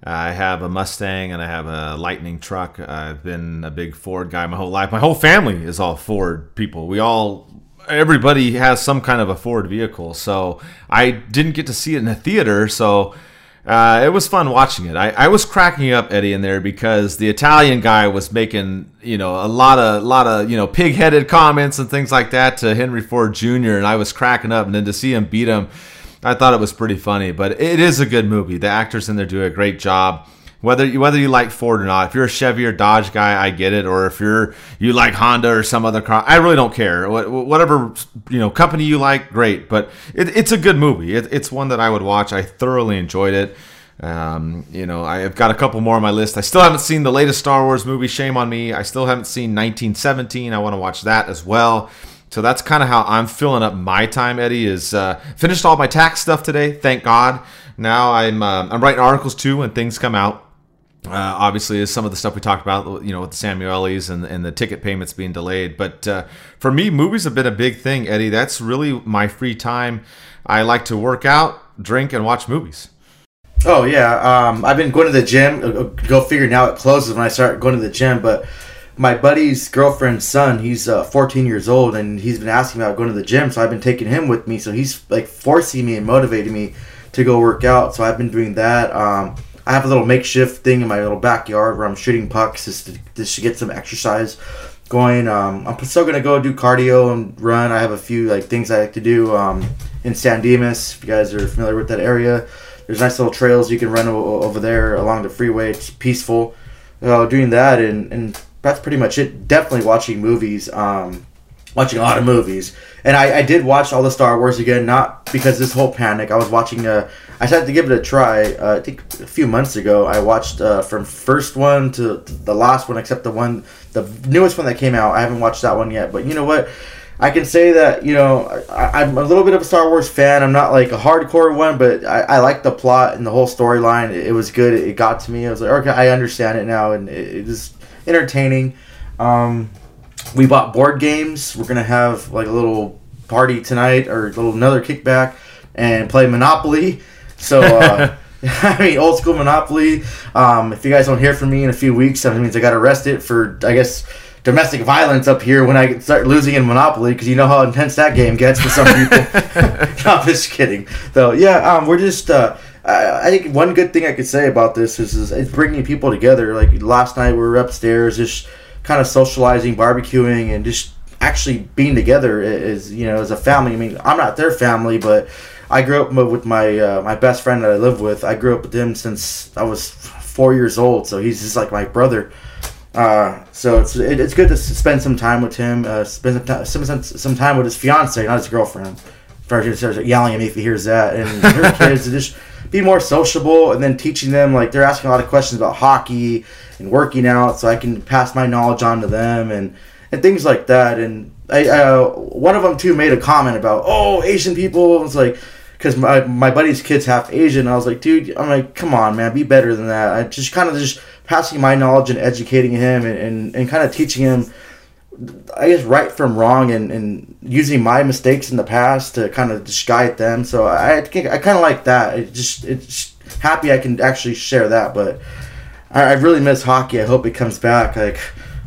I have a Mustang and I have a Lightning truck. I've been a big Ford guy my whole life. My whole family is all Ford people. We all. Everybody has some kind of a Ford vehicle. So I didn't get to see it in a theater. So. Uh, it was fun watching it. I, I was cracking up, Eddie, in there because the Italian guy was making, you know, a lot of, lot of, you know, pig-headed comments and things like that to Henry Ford Junior And I was cracking up. And then to see him beat him, I thought it was pretty funny. But it is a good movie. The actors in there do a great job. Whether you, whether you like Ford or not, if you're a Chevy or Dodge guy, I get it. Or if you're you like Honda or some other car, I really don't care. Whatever, you know, company you like, great. But it, it's a good movie. It, it's one that I would watch. I thoroughly enjoyed it. Um, you know, I've got a couple more on my list. I still haven't seen the latest Star Wars movie. Shame on me. I still haven't seen nineteen seventeen. I want to watch that as well. So that's kind of how I'm filling up my time, Eddie, is uh, finished all my tax stuff today. Thank God. Now I'm uh, I'm writing articles too when things come out. Uh, obviously, is some of the stuff we talked about, you know, with the Samuelis and, and the ticket payments being delayed. But uh, for me, movies have been a big thing, Eddie. That's really my free time. I like to work out, drink, and watch movies. Oh, yeah. Um, I've been going to the gym. Go figure, now it closes when I start going to the gym. But my buddy's girlfriend's son, he's uh, fourteen years old, and he's been asking me about going to the gym. So I've been taking him with me. So he's like forcing me and motivating me to go work out. So I've been doing that. Um, I have a little makeshift thing in my little backyard where I'm shooting pucks just to, just to get some exercise going. Um, I'm still going to go do cardio and run. I have a few like things I like to do um, in San Dimas, if you guys are familiar with that area. There's nice little trails you can run o over there along the freeway. It's peaceful. Uh, doing that, and, and that's pretty much it. Definitely watching movies, um, watching a lot of movies. And I, I did watch all the Star Wars again, not because this whole panic. I was watching, uh, I decided to give it a try, uh, I think a few months ago. I watched uh, from first one to the last one, except the one, the newest one that came out. I haven't watched that one yet, but you know what? I can say that, you know, I, I'm a little bit of a Star Wars fan. I'm not, like, a hardcore one, but I, I like the plot and the whole storyline. It, it was good. It got to me. I was like, okay, I understand it now, and it, it is entertaining. Um, we bought board games. We're going to have, like, a little party tonight or a little another kickback and play Monopoly. So, uh, I mean, old school Monopoly. Um, if you guys don't hear from me in a few weeks, that means I got arrested for, I guess, domestic violence up here when I start losing in Monopoly, because you know how intense that game gets for some people. No, I'm just kidding. So, yeah, um, we're just, uh, I, I think one good thing I could say about this is, is it's bringing people together. Like, last night we were upstairs just kind of socializing, barbecuing, and just actually being together as, you know, as a family. I mean, I'm not their family, but I grew up with my, uh, my best friend that I live with. I grew up with him since I was four years old, so he's just like my brother. Uh, so it's it, it's good to spend some time with him. Uh, spend some time, some time with his fiance, not his girlfriend. He starts yelling at me if he hears that. And her kids, to just be more sociable, and then teaching them, like, they're asking a lot of questions about hockey and working out, so I can pass my knowledge on to them and and things like that. And I, uh, one of them too made a comment about, oh, Asian people. It's like, because my my buddy's kids half Asian. I was like, dude, I'm like, come on, man, be better than that. I just kind of just. Passing my knowledge and educating him, and, and, and kind of teaching him, I guess, right from wrong, and, and using my mistakes in the past to kind of just guide them. So I I kind of like that. It just it's happy I can actually share that. But I, I really miss hockey. I hope it comes back. Like,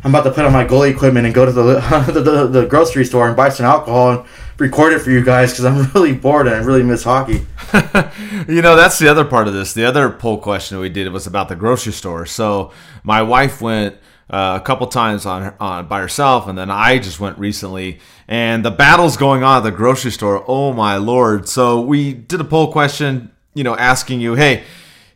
I'm about to put on my goalie equipment and go to the the, the, the grocery store and buy some alcohol and record it for you guys, because I'm really bored and I really miss hockey. You know, that's the other part of this. The other poll question we did was about the grocery store. So my wife went uh, a couple times on, on by herself, and then I just went recently. And the battle's going on at the grocery store. Oh, my Lord. So we did a poll question, you know, asking you, hey,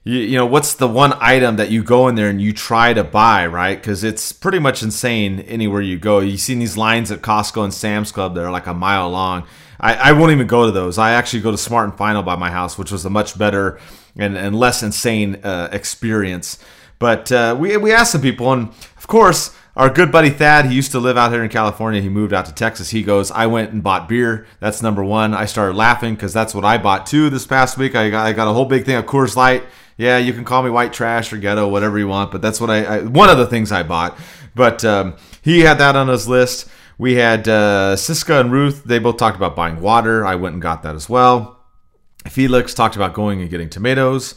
you, you know, what's the one item that you go in there and you try to buy, right? Because it's pretty much insane anywhere you go. You've seen these lines at Costco and Sam's Club that are like a mile long. I, I won't even go to those. I actually go to Smart and Final by my house, which was a much better and, and less insane uh, experience. But uh, we we asked some people, and of course, our good buddy Thad, he used to live out here in California. He moved out to Texas. He goes, I went and bought beer. That's number one. I started laughing because that's what I bought, too, this past week. I got, I got a whole big thing of Coors Light. Yeah, you can call me white trash or ghetto, whatever you want, but that's what I, I one of the things I bought. But um, he had that on his list. We had uh, Siska and Ruth. They both talked about buying water. I went and got that as well. Felix talked about going and getting tomatoes.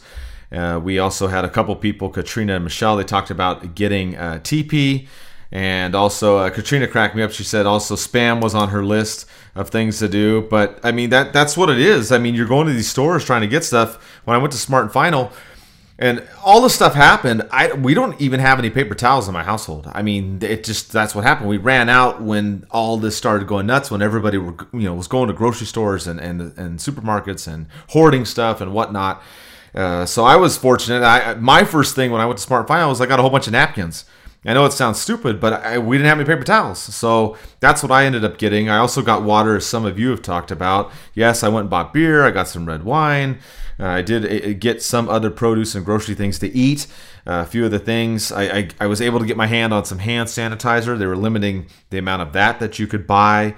Uh, we also had a couple people, Katrina and Michelle, they talked about getting uh, T P. And also, uh, Katrina cracked me up. She said also spam was on her list of things to do. But, I mean, that that's what it is. I mean, you're going to these stores trying to get stuff. When I went to Smart and Final, and all this stuff happened. I we don't even have any paper towels in my household. I mean, it just that's what happened. We ran out when all this started going nuts. When everybody were you know was going to grocery stores and and, and supermarkets and hoarding stuff and whatnot. Uh, so I was fortunate. I my first thing when I went to Smart and Final was I got a whole bunch of napkins. I know it sounds stupid, but I, we didn't have any paper towels. So that's what I ended up getting. I also got water, as some of you have talked about. Yes, I went and bought beer. I got some red wine. Uh, I did uh, get some other produce and grocery things to eat. Uh, a few of the things. I, I, I was able to get my hand on some hand sanitizer. They were limiting the amount of that that you could buy.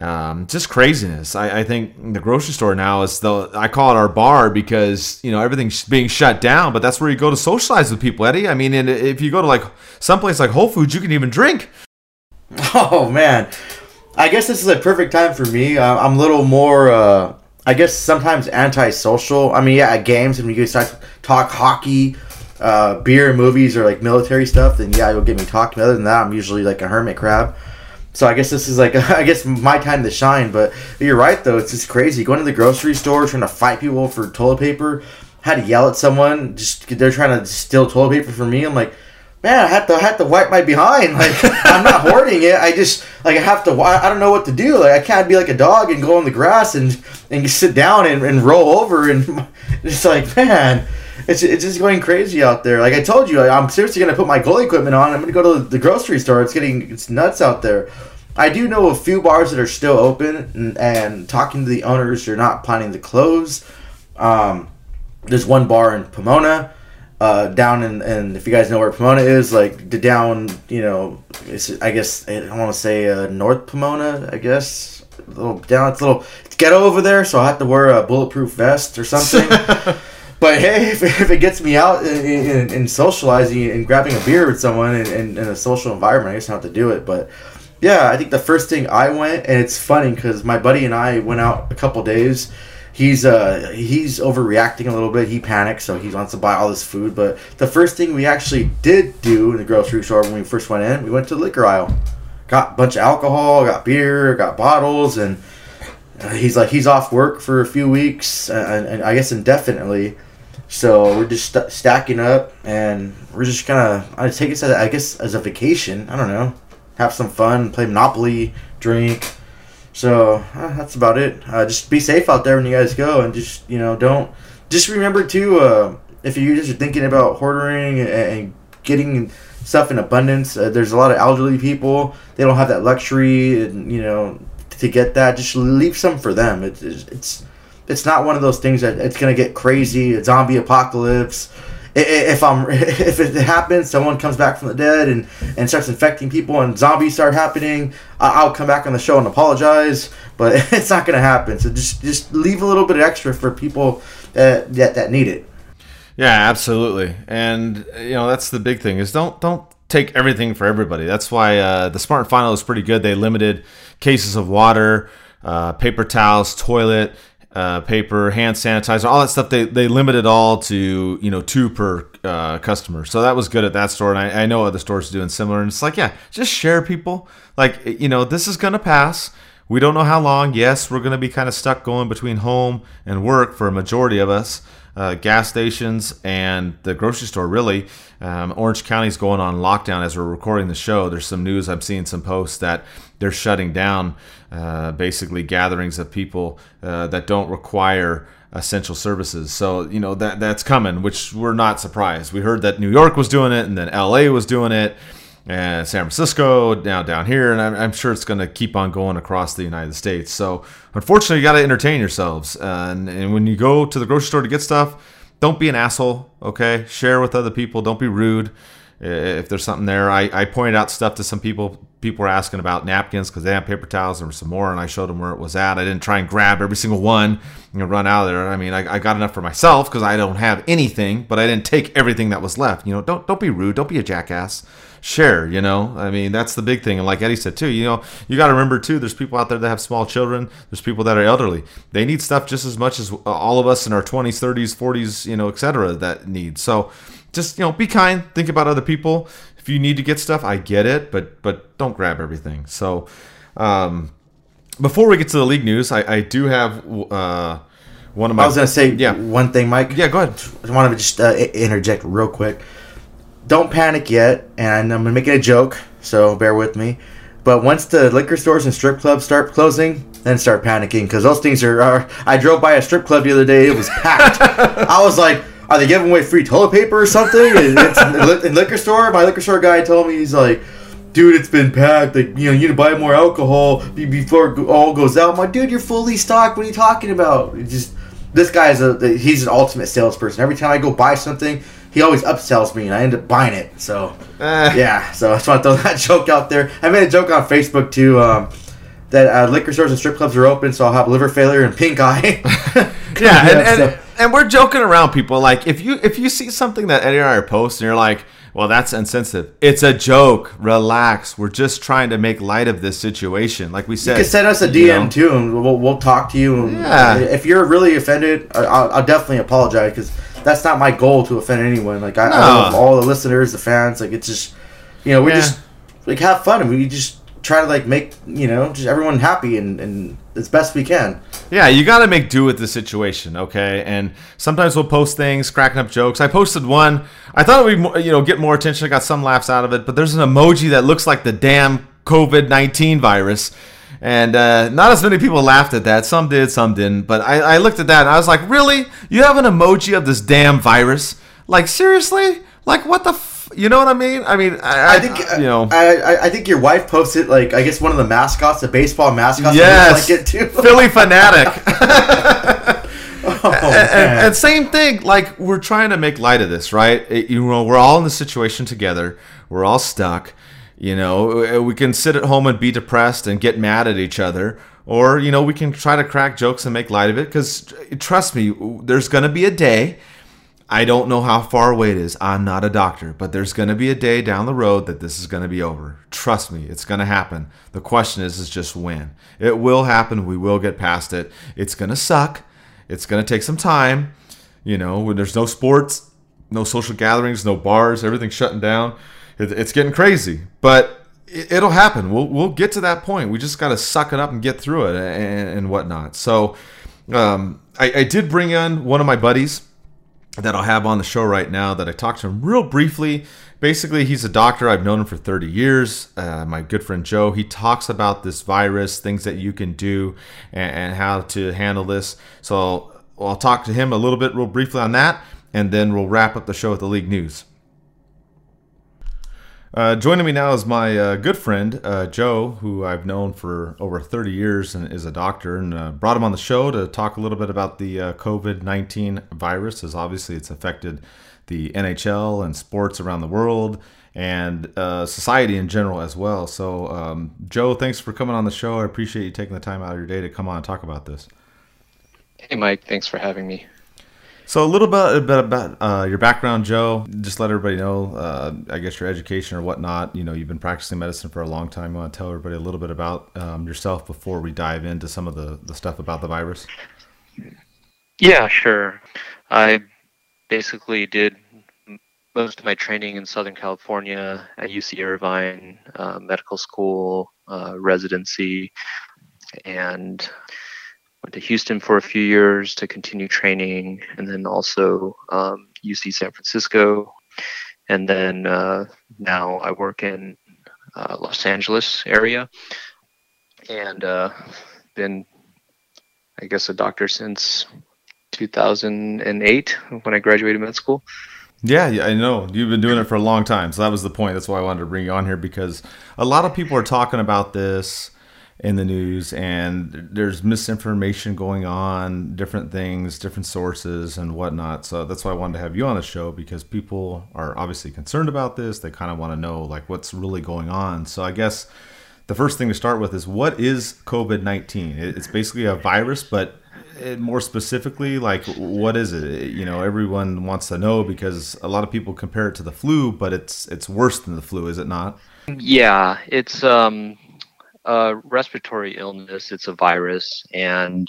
Um, just craziness. I, I think the grocery store now is the, I call it our bar because, you know, everything's being shut down, but that's where you go to socialize with people, Eddie. I mean, and if you go to like someplace like Whole Foods, you can even drink. Oh man. I guess this is a perfect time for me. Uh, I'm a little more, uh, I guess sometimes antisocial. I mean, yeah, at games and we can start talk hockey, uh, beer, movies, or like military stuff, then yeah, it'll get me talking. Other than that, I'm usually like a hermit crab. So I guess this is like, I guess my time to shine, but you're right though, it's just crazy. Going to the grocery store, trying to fight people for toilet paper, had to yell at someone, just they're trying to steal toilet paper from me. I'm like, man, I have to I have to wipe my behind. Like, I'm not hoarding it. I just, like, I have to, I don't know what to do. Like, I can't be like a dog and go on the grass and, and sit down and, and roll over. And it's like, man, it's it's just going crazy out there. Like I told you, like, I'm seriously going to put my goalie equipment on. I'm going to go to the grocery store. It's getting, it's nuts out there. I do know a few bars that are still open, and, and talking to the owners, they're not planning to close. Um, there's one bar in Pomona, uh, down in, and if you guys know where Pomona is, like the down, you know, it's, I guess I want to say uh, North Pomona, I guess. A little down, it's a little it's ghetto over there, so I have to wear a bulletproof vest or something. But hey, if, if it gets me out and, and socializing and grabbing a beer with someone in, in, in a social environment, I guess I have to do it, but. Yeah, I think the first thing I went, and it's funny because my buddy and I went out a couple days. He's uh he's overreacting a little bit. He panicked, so he wants to buy all this food. But the first thing we actually did do in the grocery store when we first went in, we went to the liquor aisle. Got a bunch of alcohol, got beer, got bottles, and he's like he's off work for a few weeks, and, and I guess indefinitely. So we're just st- stacking up, and we're just kind of I take it as I guess as a vacation. I don't know. Have some fun, play Monopoly, drink. So uh, that's about it. Uh, just be safe out there when you guys go, and just you know don't. Just remember too, uh, if you guys are thinking about hoarding and, and getting stuff in abundance, uh, there's a lot of elderly people. They don't have that luxury, and you know to get that. Just leave some for them. It's it's it's not one of those things that it's gonna get crazy. A zombie apocalypse. If I'm, if it happens, someone comes back from the dead and, and starts infecting people and zombies start happening, I'll come back on the show and apologize, but it's not going to happen. So just just leave a little bit extra for people that, that that need it. Yeah, absolutely. And, you know, that's the big thing is don't don't take everything for everybody. That's why uh, the Smart and Final is pretty good. They limited cases of water, uh, paper towels, toilet Uh, paper, hand sanitizer, all that stuff. They they limit it all to you know two per uh, customer. So that was good at that store, and I, I know other stores are doing similar. And it's like, yeah, just share, people. Like you know, this is gonna pass. We don't know how long. Yes, we're gonna be kind of stuck going between home and work for a majority of us. Uh, gas stations and the grocery store, really. Um, Orange County's going on lockdown as we're recording the show. There's some news. I'm seeing some posts that they're shutting down uh, basically gatherings of people uh, that don't require essential services. So, you know, that that's coming, which we're not surprised. We heard that New York was doing it, and then L A was doing it, and San Francisco, now down here, and I'm, I'm sure it's going to keep on going across the United States. So, unfortunately, you got to entertain yourselves. Uh, and, and when you go to the grocery store to get stuff, don't be an asshole, okay? Share with other people. Don't be rude if there's something there. I, I pointed out stuff to some people. People were asking about napkins because they have paper towels. There were some more, and I showed them where it was at. I didn't try and grab every single one and run out of there. I mean, I, I got enough for myself because I don't have anything, but I didn't take everything that was left. You know, don't don't be rude. Don't be a jackass. Share, you know, I mean, that's the big thing. And like Eddie said, too, you know, you got to remember, too, there's people out there that have small children. There's people that are elderly. They need stuff just as much as all of us in our twenties, thirties, forties, you know, et cetera, that need. So just, you know, be kind. Think about other people. If you need to get stuff, I get it, but but don't grab everything. So um, before we get to the league news, I, I do have uh, one of my. I was going to say yeah. one thing, Mike. Yeah, go ahead. I want to just uh, interject real quick. Don't panic yet, and I'm making a joke, so bear with me. But once the liquor stores and strip clubs start closing, then start panicking, because those things are, are... I drove by a strip club the other day. It was packed. I was like, are they giving away free toilet paper or something? And it's in, the, in the liquor store, my liquor store guy told me, he's like, dude, it's been packed. Like, you know, you need to buy more alcohol before it all goes out. I'm like, dude, you're fully stocked. What are you talking about? It just... This guy is a, he's an ultimate salesperson. Every time I go buy something, he always upsells me, and I end up buying it. So, uh. yeah. So I just want to throw that joke out there. I made a joke on Facebook, too, um, that uh, liquor stores and strip clubs are open, so I'll have liver failure and pink eye. yeah, and, and, so. and we're joking around, people. Like, if you if you see something that Eddie and I are posting, you're like, well, that's insensitive. It's a joke. Relax. We're just trying to make light of this situation. Like we said, you can send us a D M you know? too, and we'll, we'll talk to you. Yeah. If you're really offended, I'll, I'll definitely apologize because that's not my goal to offend anyone. Like I, no. I love all the listeners, the fans. Like it's just, you know, we yeah. just like have fun. We just try to like make, you know, just everyone happy and, and as best we can. Yeah, you got to make do with the situation, okay? And sometimes we'll post things, cracking up jokes. I posted one. I thought it would, you know, get more attention. I got some laughs out of it, but there's an emoji that looks like the damn COVID nineteen virus. And uh, not as many people laughed at that. Some did, some didn't. But I, I looked at that and I was like, really? You have an emoji of this damn virus? Like, seriously? Like, what the f... You know what I mean? I mean, I, I think I, you know. I I think your wife posted like I guess one of the mascots, the baseball mascots. Yes, like it too. Philly Fanatic. oh, and, and, and same thing. Like we're trying to make light of this, right? It, you know, we're all in this situation together. We're all stuck. You know, we can sit at home and be depressed and get mad at each other, or you know, we can try to crack jokes and make light of it. Because trust me, there's gonna be a day. I don't know how far away it is. I'm not a doctor, but there's going to be a day down the road that this is going to be over. Trust me, it's going to happen. The question is, is just when. It will happen. We will get past it. It's going to suck. It's going to take some time. You know, when there's no sports, no social gatherings, no bars, everything's shutting down. It's getting crazy, but it'll happen. We'll we'll get to that point. We just got to suck it up and get through it and, and whatnot. So um, I, I did bring in one of my buddies that I'll have on the show right now that I talked to him real briefly. Basically, he's a doctor. I've known him for thirty years. Uh, my good friend Joe, he talks about this virus, things that you can do and, and how to handle this. So I'll, I'll talk to him a little bit real briefly on that, and then we'll wrap up the show with the league news. Uh, joining me now is my uh, good friend, uh, Joe, who I've known for over thirty years and is a doctor, and uh, brought him on the show to talk a little bit about the uh, COVID nineteen virus, as obviously it's affected the N H L and sports around the world and uh, society in general as well. So, um, Joe, thanks for coming on the show. I appreciate you taking the time out of your day to come on and talk about this. Hey, Mike. Thanks for having me. So a little bit, a bit about uh, your background, Joe. Just let everybody know, uh, I guess, your education or whatnot. You know, you've been practicing medicine for a long time. You want to tell everybody a little bit about um, yourself before we dive into some of the, the stuff about the virus? Yeah, sure. I basically did most of my training in Southern California at U C Irvine, uh, medical school, uh, residency, and went to Houston for a few years to continue training, and then also um, U C San Francisco. And then uh, now I work in uh, Los Angeles area, and uh, been, I guess, a doctor since two thousand eight when I graduated med school. Yeah, I know. You've been doing it for a long time. So that was the point. That's why I wanted to bring you on here, because a lot of people are talking about this in the news, and there's misinformation going on, different things, different sources and whatnot. So that's why I wanted to have you on the show, because people are obviously concerned about this. They kind of want to know like what's really going on. So I guess the first thing to start with is, what is COVID nineteen? It's basically a virus, but it, more specifically, like what is it? it? You know, everyone wants to know, because a lot of people compare it to the flu, but it's it's worse than the flu, is it not? Yeah, it's um Uh, respiratory illness. It's a virus, and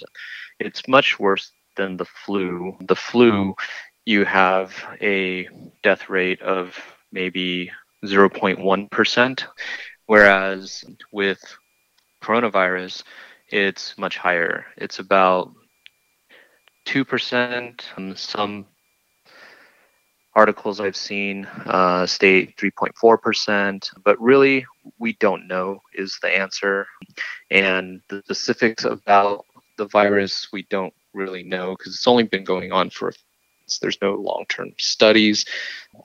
it's much worse than the flu. The flu, you have a death rate of maybe zero point one percent, whereas with coronavirus, it's much higher. It's about two percent. Um, some articles I've seen uh, state three point four percent, but really we don't know is the answer. And the specifics about the virus, we don't really know, because it's only been going on for, there's no long-term studies.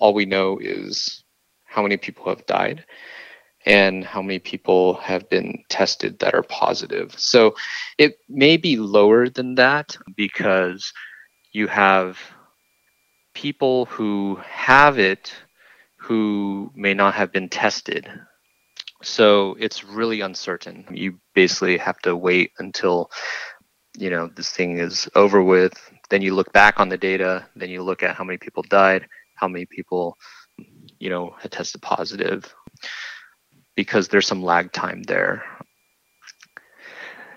All we know is how many people have died and how many people have been tested that are positive. So it may be lower than that, because you have people who have it who may not have been tested. So it's really uncertain. You basically have to wait until, you know, this thing is over with. Then you look back on the data. Then you look at how many people died, how many people, you know, had tested positive, because there's some lag time there.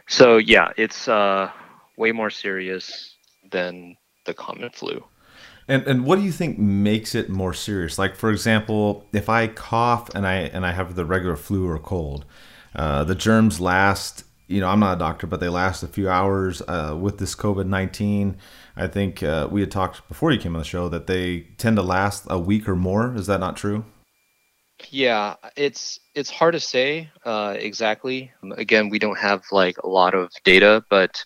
So yeah, it's uh, way more serious than the common flu. And and what do you think makes it more serious? Like, for example, if I cough and I and I have the regular flu or cold, Uh, the germs last, you know, I'm not a doctor, but they last a few hours uh, with this COVID nineteen. I think uh, we had talked before you came on the show that they tend to last a week or more. Is that not true? Yeah, it's it's hard to say uh, exactly. Again, we don't have like a lot of data, but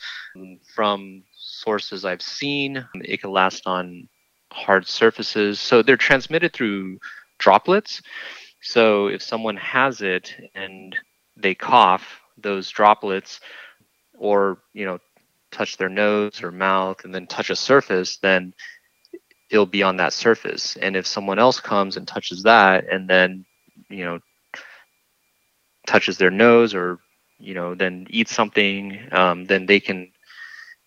from sources I've seen, it can last on hard surfaces. So they're transmitted through droplets. So if someone has it and they cough, those droplets, or, you know, touch their nose or mouth and then touch a surface, then it'll be on that surface. And if someone else comes and touches that and then, you know, touches their nose or, you know, then eats something, um, then they can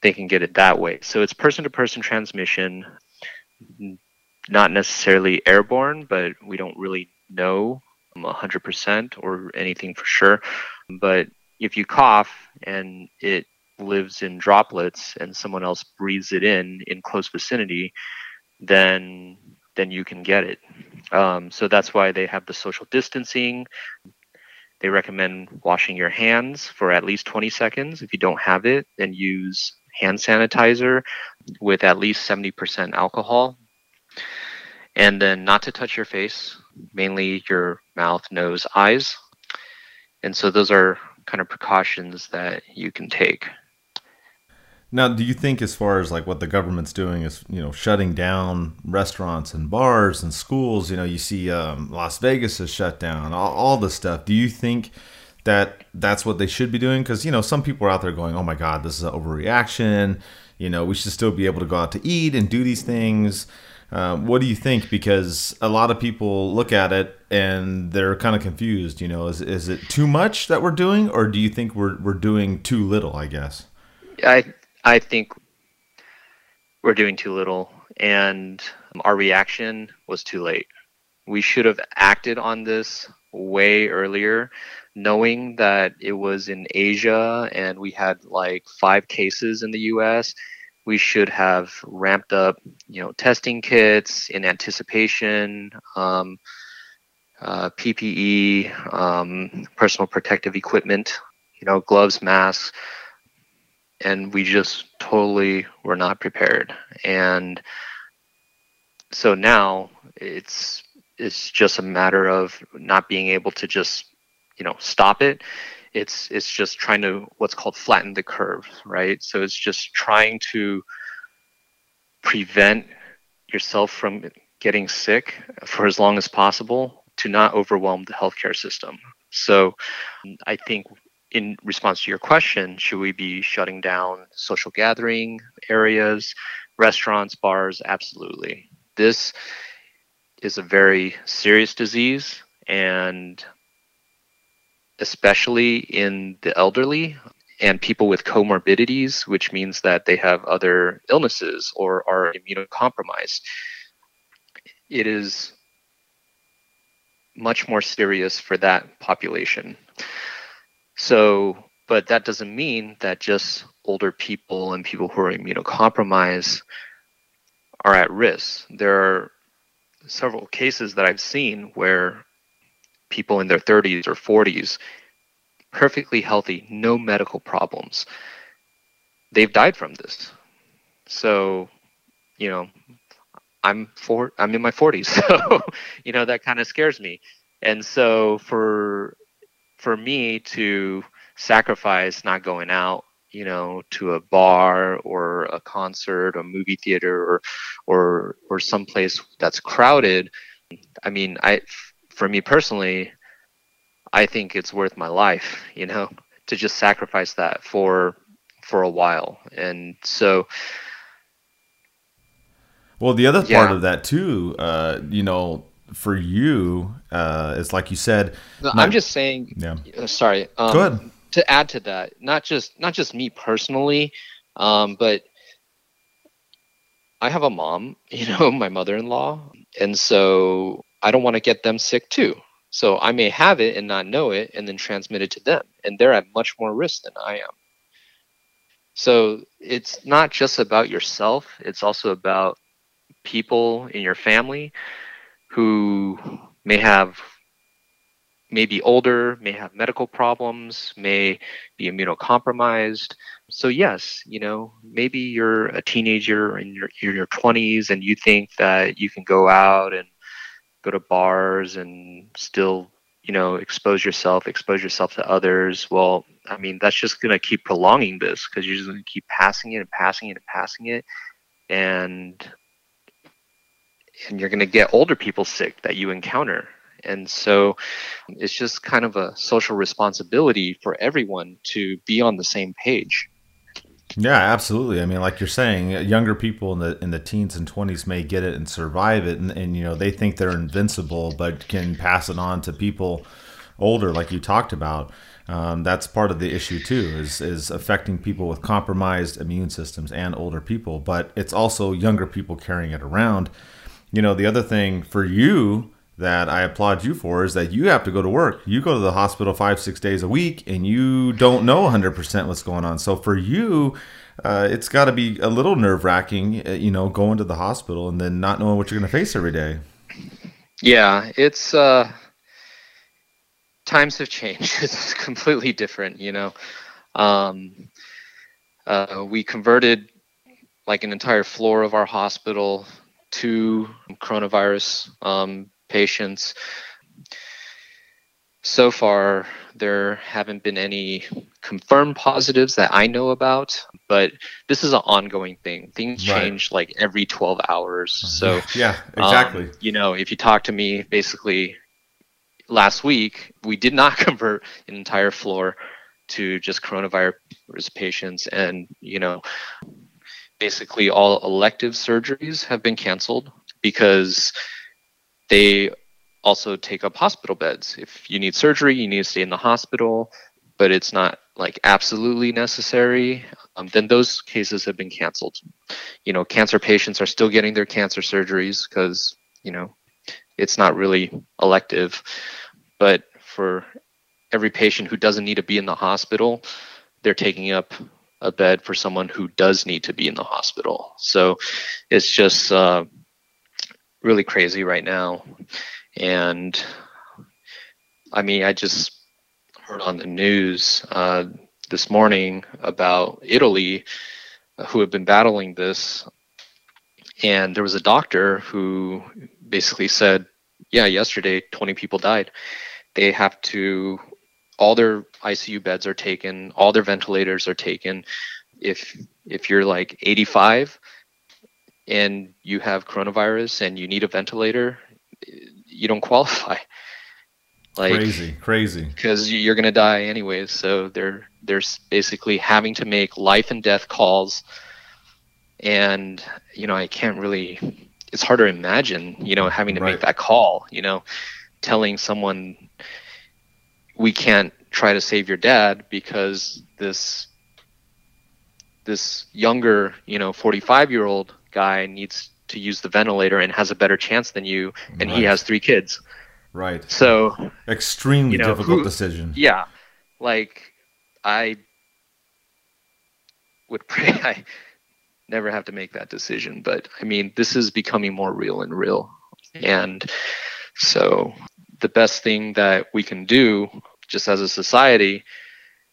they can get it that way. So it's person-to-person transmission, not necessarily airborne, but we don't really know one hundred percent or anything for sure. But if you cough and it lives in droplets and someone else breathes it in in close vicinity, then then you can get it. Um, so that's why they have the social distancing. They recommend washing your hands for at least twenty seconds. If you don't have it, then use hand sanitizer with at least seventy percent alcohol. And then not to touch your face, mainly your mouth, nose, eyes. And so those are kind of precautions that you can take. Now, do you think as far as like what the government's doing is, you know, shutting down restaurants and bars and schools, you know, you see um, Las Vegas is shut down, all, all this stuff. Do you think that that's what they should be doing? Because, you know, some people are out there going, oh, my God, this is an overreaction. You know, we should still be able to go out to eat and do these things. Uh, what do you think? Because a lot of people look at it and they're kind of confused. You know, is is it too much that we're doing, or do you think we're we're doing too little, I guess? I I think we're doing too little, and our reaction was too late. We should have acted on this way earlier, knowing that it was in Asia and we had like five cases in the U S We should have ramped up, you know, testing kits in anticipation, um, uh, P P E, um, personal protective equipment, you know, gloves, masks. And we just totally were not prepared. And so now it's it's just a matter of not being able to just, you know, stop it. It's it's just trying to what's called flatten the curve, right? So it's just trying to prevent yourself from getting sick for as long as possible to not overwhelm the healthcare system. So I think in response to your question, should we be shutting down social gathering areas, restaurants, bars? Absolutely. This is a very serious disease, and especially in the elderly and people with comorbidities, which means that they have other illnesses or are immunocompromised. It is much more serious for that population. So, but that doesn't mean that just older people and people who are immunocompromised are at risk. There are several cases that I've seen where people in their thirties or forties, perfectly healthy, no medical problems, they've died from this. So, you know, I'm for, I'm in my forties, so, you know, that kind of scares me. And so for for me to sacrifice not going out, you know, to a bar or a concert or movie theater or, or, or someplace that's crowded. I mean, I, for me personally, I think it's worth my life, you know, to just sacrifice that for, for a while. And so, well, the other yeah. part of that too, uh, you know, for you, uh, it's like you said. No, my, I'm just saying. Yeah. Sorry. Um, Go ahead. To add to that, not just not just me personally, um, but I have a mom. You know, my mother-in-law, and so I don't want to get them sick too. So I may have it and not know it, and then transmit it to them, and they're at much more risk than I am. So it's not just about yourself; it's also about people in your family who may have may be older, may have medical problems, may be immunocompromised. So yes, you know, maybe you're a teenager in your, you're in your twenties and you think that you can go out and go to bars and still, you know, expose yourself, expose yourself to others. Well, I mean, that's just going to keep prolonging this because you're just going to keep passing it and passing it and passing it. And, and you're going to get older people sick that you encounter. And so it's just kind of a social responsibility for everyone to be on the same page. Yeah, absolutely. I mean, like you're saying, younger people in the in the teens and twenties may get it and survive it. And, and you know, they think they're invincible, but can pass it on to people older, like you talked about. Um, that's part of the issue, too, is is affecting people with compromised immune systems and older people. But it's also younger people carrying it around. You know, the other thing for you that I applaud you for is that you have to go to work. You go to the hospital five, six days a week, and you don't know one hundred percent what's going on. So for you, uh, it's got to be a little nerve-wracking, you know, going to the hospital and then not knowing what you're going to face every day. Yeah, it's uh, times have changed. It's completely different, you know. Um, uh, we converted like an entire floor of our hospital to coronavirus um patients. So far, there haven't been any confirmed positives that I know about, but this is an ongoing thing. Things right. change like every twelve hours. So yeah, exactly. Um, you know, if you talk to me, basically last week, we did not convert an entire floor to just coronavirus patients. And, you know, basically all elective surgeries have been canceled because they also take up hospital beds. If you need surgery, you need to stay in the hospital, but it's not like absolutely necessary. Um, then those cases have been canceled. You know, cancer patients are still getting their cancer surgeries because, you know, it's not really elective. But for every patient who doesn't need to be in the hospital, they're taking up a bed for someone who does need to be in the hospital. So it's just uh, really crazy right now. And I mean, I just heard on the news uh, this morning about Italy, who have been battling this. And there was a doctor who basically said, yeah, yesterday, twenty people died. They have to, all their I C U beds are taken, all their ventilators are taken. If, if you're like eighty-five, and you have coronavirus and you need a ventilator, you don't qualify. Like, crazy, crazy. Because you're going to die anyways. So they're, they're basically having to make life and death calls. And, you know, I can't really, it's hard to imagine, you know, having to right. make that call, you know, telling someone, we can't try to save your dad because this, this younger, you know, forty-five year old guy needs to use the ventilator and has a better chance than you, and right. he has three kids. Right. So extremely you know, difficult who, decision. Yeah. Like I would pray I never have to make that decision, but I mean, this is becoming more real and real. And so the best thing that we can do just as a society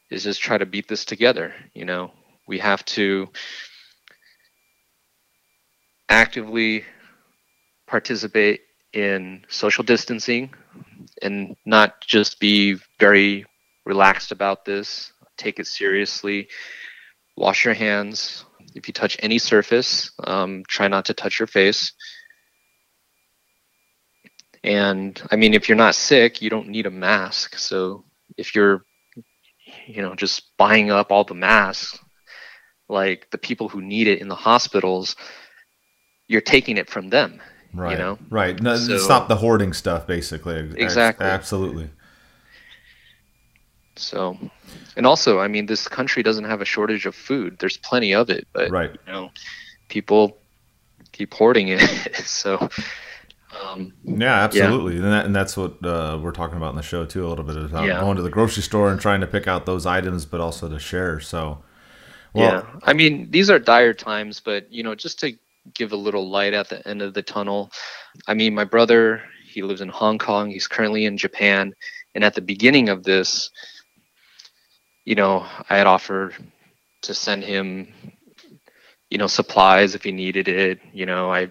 is just try to beat this together. You know, we have to actively participate in social distancing and not just be very relaxed about this. Take it seriously. Wash your hands. If you touch any surface, um, try not to touch your face. And I mean, if you're not sick, you don't need a mask. So if you're, you know, just buying up all the masks, like the people who need it in the hospitals, you're taking it from them, right? You know? Right. No, so, stop the hoarding stuff, basically. Exactly. Absolutely. So, and also, I mean, this country doesn't have a shortage of food. There's plenty of it, but right. you know, people keep hoarding it. so, um, yeah, absolutely. Yeah. And, that, and that's what uh, we're talking about in the show too, a little bit about yeah. going to the grocery store and trying to pick out those items, but also to share. So, well, yeah, I mean, these are dire times, but you know, just to give a little light at the end of the tunnel. I mean, my brother, he lives in Hong Kong. He's currently in Japan. And at the beginning of this, you know, I had offered to send him, you know, supplies if he needed it. You know, I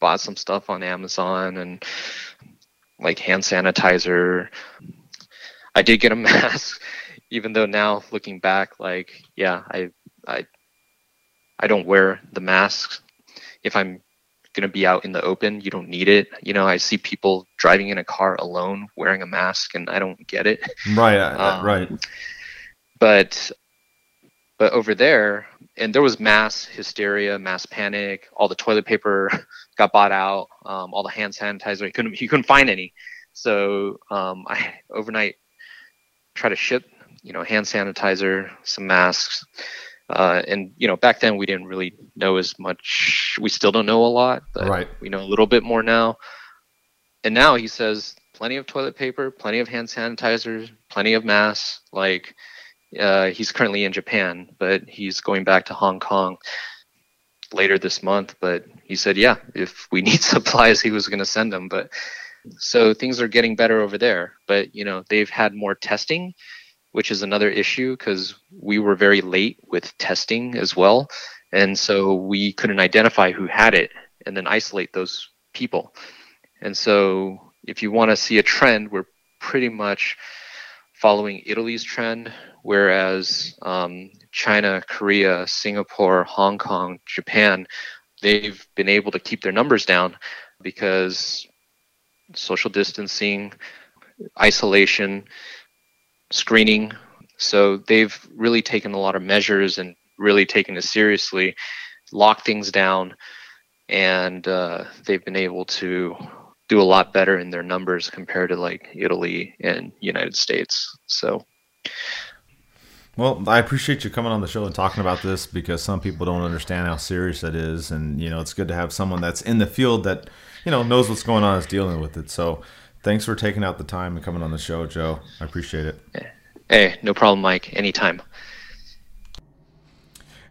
bought some stuff on Amazon and like hand sanitizer. I did get a mask, even though now looking back, like, yeah, I, I, I don't wear the masks. If I'm going to be out in the open, you don't need it. You know, I see people driving in a car alone wearing a mask and I don't get it. Right. Um, right. But, but over there, and there was mass hysteria, mass panic, all the toilet paper got bought out. Um, all the hand sanitizer, you couldn't, you couldn't find any. So, um, I overnight try to ship, you know, hand sanitizer, some masks. Uh, and, you know, back then we didn't really know as much. We still don't know a lot, but right. we know a little bit more now. And now he says plenty of toilet paper, plenty of hand sanitizer, plenty of masks. Like, uh, he's currently in Japan, but he's going back to Hong Kong later this month. But he said, yeah, if we need supplies, he was going to send them. But so things are getting better over there. But, you know, they've had more testing, which is another issue because we were very late with testing as well. And so we couldn't identify who had it and then isolate those people. And so if you want to see a trend, we're pretty much following Italy's trend, whereas um, China, Korea, Singapore, Hong Kong, Japan, they've been able to keep their numbers down because social distancing, isolation, screening. So they've really taken a lot of measures and really taken it seriously, locked things down, and uh, they've been able to do a lot better in their numbers compared to like Italy and United States. So, well, I appreciate you coming on the show and talking about this because some people don't understand how serious it is. And, you know, it's good to have someone that's in the field that, you know, knows what's going on, is dealing with it. So thanks for taking out the time and coming on the show, Joe. I appreciate it. Hey, no problem, Mike. Anytime.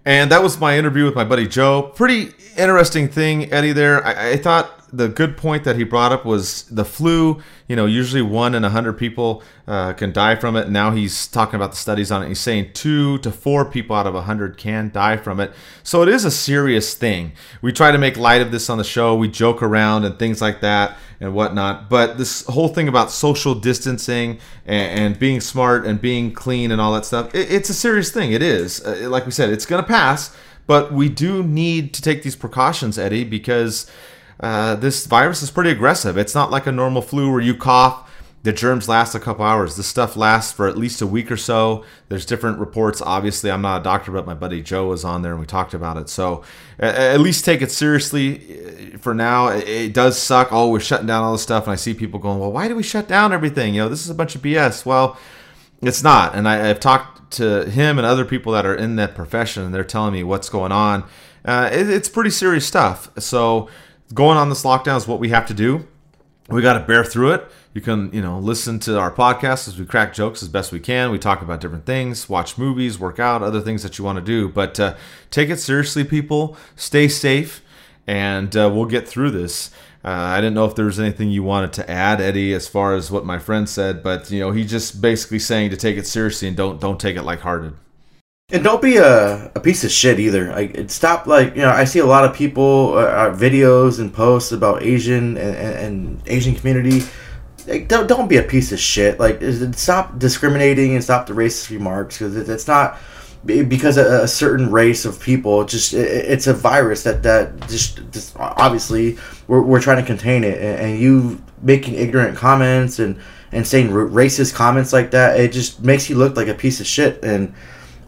And that was my interview with my buddy Joe. Pretty interesting thing, Eddie, there. I, I thought the good point that he brought up was the flu. You know, usually one in one hundred people uh, can die from it. Now he's talking about the studies on it. He's saying two to four people out of one hundred can die from it. So it is a serious thing. We try to make light of this on the show. We joke around and things like that and whatnot. But this whole thing about social distancing and, and being smart and being clean and all that stuff, it, it's a serious thing. It is. Uh, like we said, it's going to pass. But we do need to take these precautions, Eddie, because Uh, this virus is pretty aggressive. It's not like a normal flu where you cough, the germs last a couple hours. This stuff lasts for at least a week or so. There's different reports. Obviously, I'm not a doctor, but my buddy Joe was on there and we talked about it. So at least take it seriously for now. It does suck. Oh, we're shutting down all this stuff. And I see people going, well, why do we shut down everything? You know, this is a bunch of B S. Well, it's not. And I, I've talked to him and other people that are in that profession, and they're telling me what's going on. Uh, it, it's pretty serious stuff. So going on this lockdown is what we have to do. We got to bear through it. You can, you know, listen to our podcast as we crack jokes as best we can. We talk about different things, watch movies, work out, other things that you want to do. But uh, take it seriously, people. Stay safe, and uh, we'll get through this. Uh, I didn't know if there was anything you wanted to add, Eddie, as far as what my friend said. But, you know, he's just basically saying to take it seriously and don't don't take it lighthearted. And don't be a, a piece of shit either. Like, stop, like, you know, I see a lot of people, uh, videos and posts about Asian and, and, and Asian community. Like, don't, don't be a piece of shit. Like, stop discriminating and stop the racist remarks, because it's not because a, a certain race of people. Just it, it's a virus that, that just, just obviously we're, we're trying to contain it. And, and you making ignorant comments and, and saying racist comments like that, it just makes you look like a piece of shit. And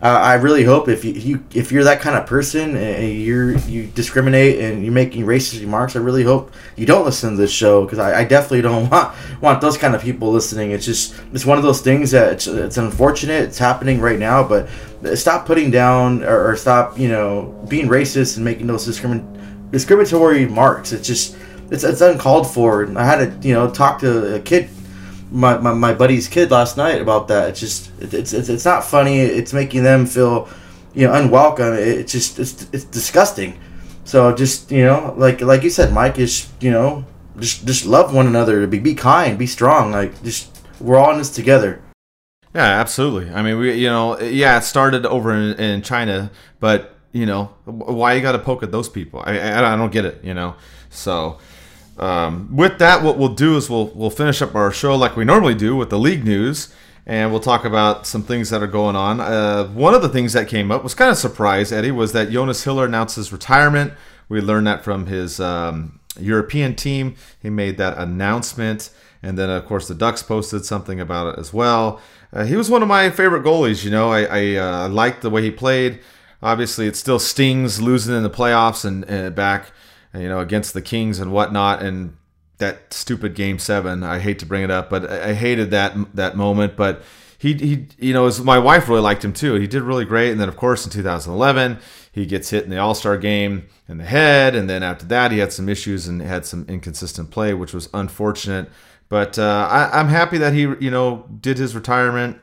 Uh, I really hope if you, you if you're that kind of person and you're you discriminate and you're making racist remarks, I really hope you don't listen to this show, because I, I definitely don't want want those kind of people listening. It's just it's one of those things that it's, it's unfortunate. It's happening right now, but stop putting down or, or stop you know being racist and making those discrimin- discriminatory remarks. It's just it's it's uncalled for. I had to you know talk to a kid. My, my my buddy's kid last night about that. It's just it's it's it's not funny. It's making them feel, you know, unwelcome. It's just it's it's disgusting. So just you know, like like you said, Mike, is you know, just just love one another. Be be kind. Be strong. Like just we're all in this together. Yeah, absolutely. I mean, we, you know, yeah, it started over in, in China, but, you know, why you got to poke at those people? I, I, I don't get it, you know. So, um, with that, what we'll do is we'll we'll finish up our show like we normally do with the league news, and we'll talk about some things that are going on. Uh, one of the things that came up was kind of surprised, Eddie, was that Jonas Hiller announced his retirement. We learned that from his um, European team. He made that announcement. And then, of course, the Ducks posted something about it as well. Uh, he was one of my favorite goalies, you know. I, I uh, liked the way he played. Obviously, it still stings losing in the playoffs and, and back, you know, against the Kings and whatnot. And that stupid Game Seven. I hate to bring it up, but I, I hated that that moment. But he, he, you know, his, my wife really liked him too. He did really great. And then, of course, in two thousand eleven, he gets hit in the All-Star game in the head. And then after that, he had some issues and had some inconsistent play, which was unfortunate. But uh, I, I'm happy that he, you know, did his retirement.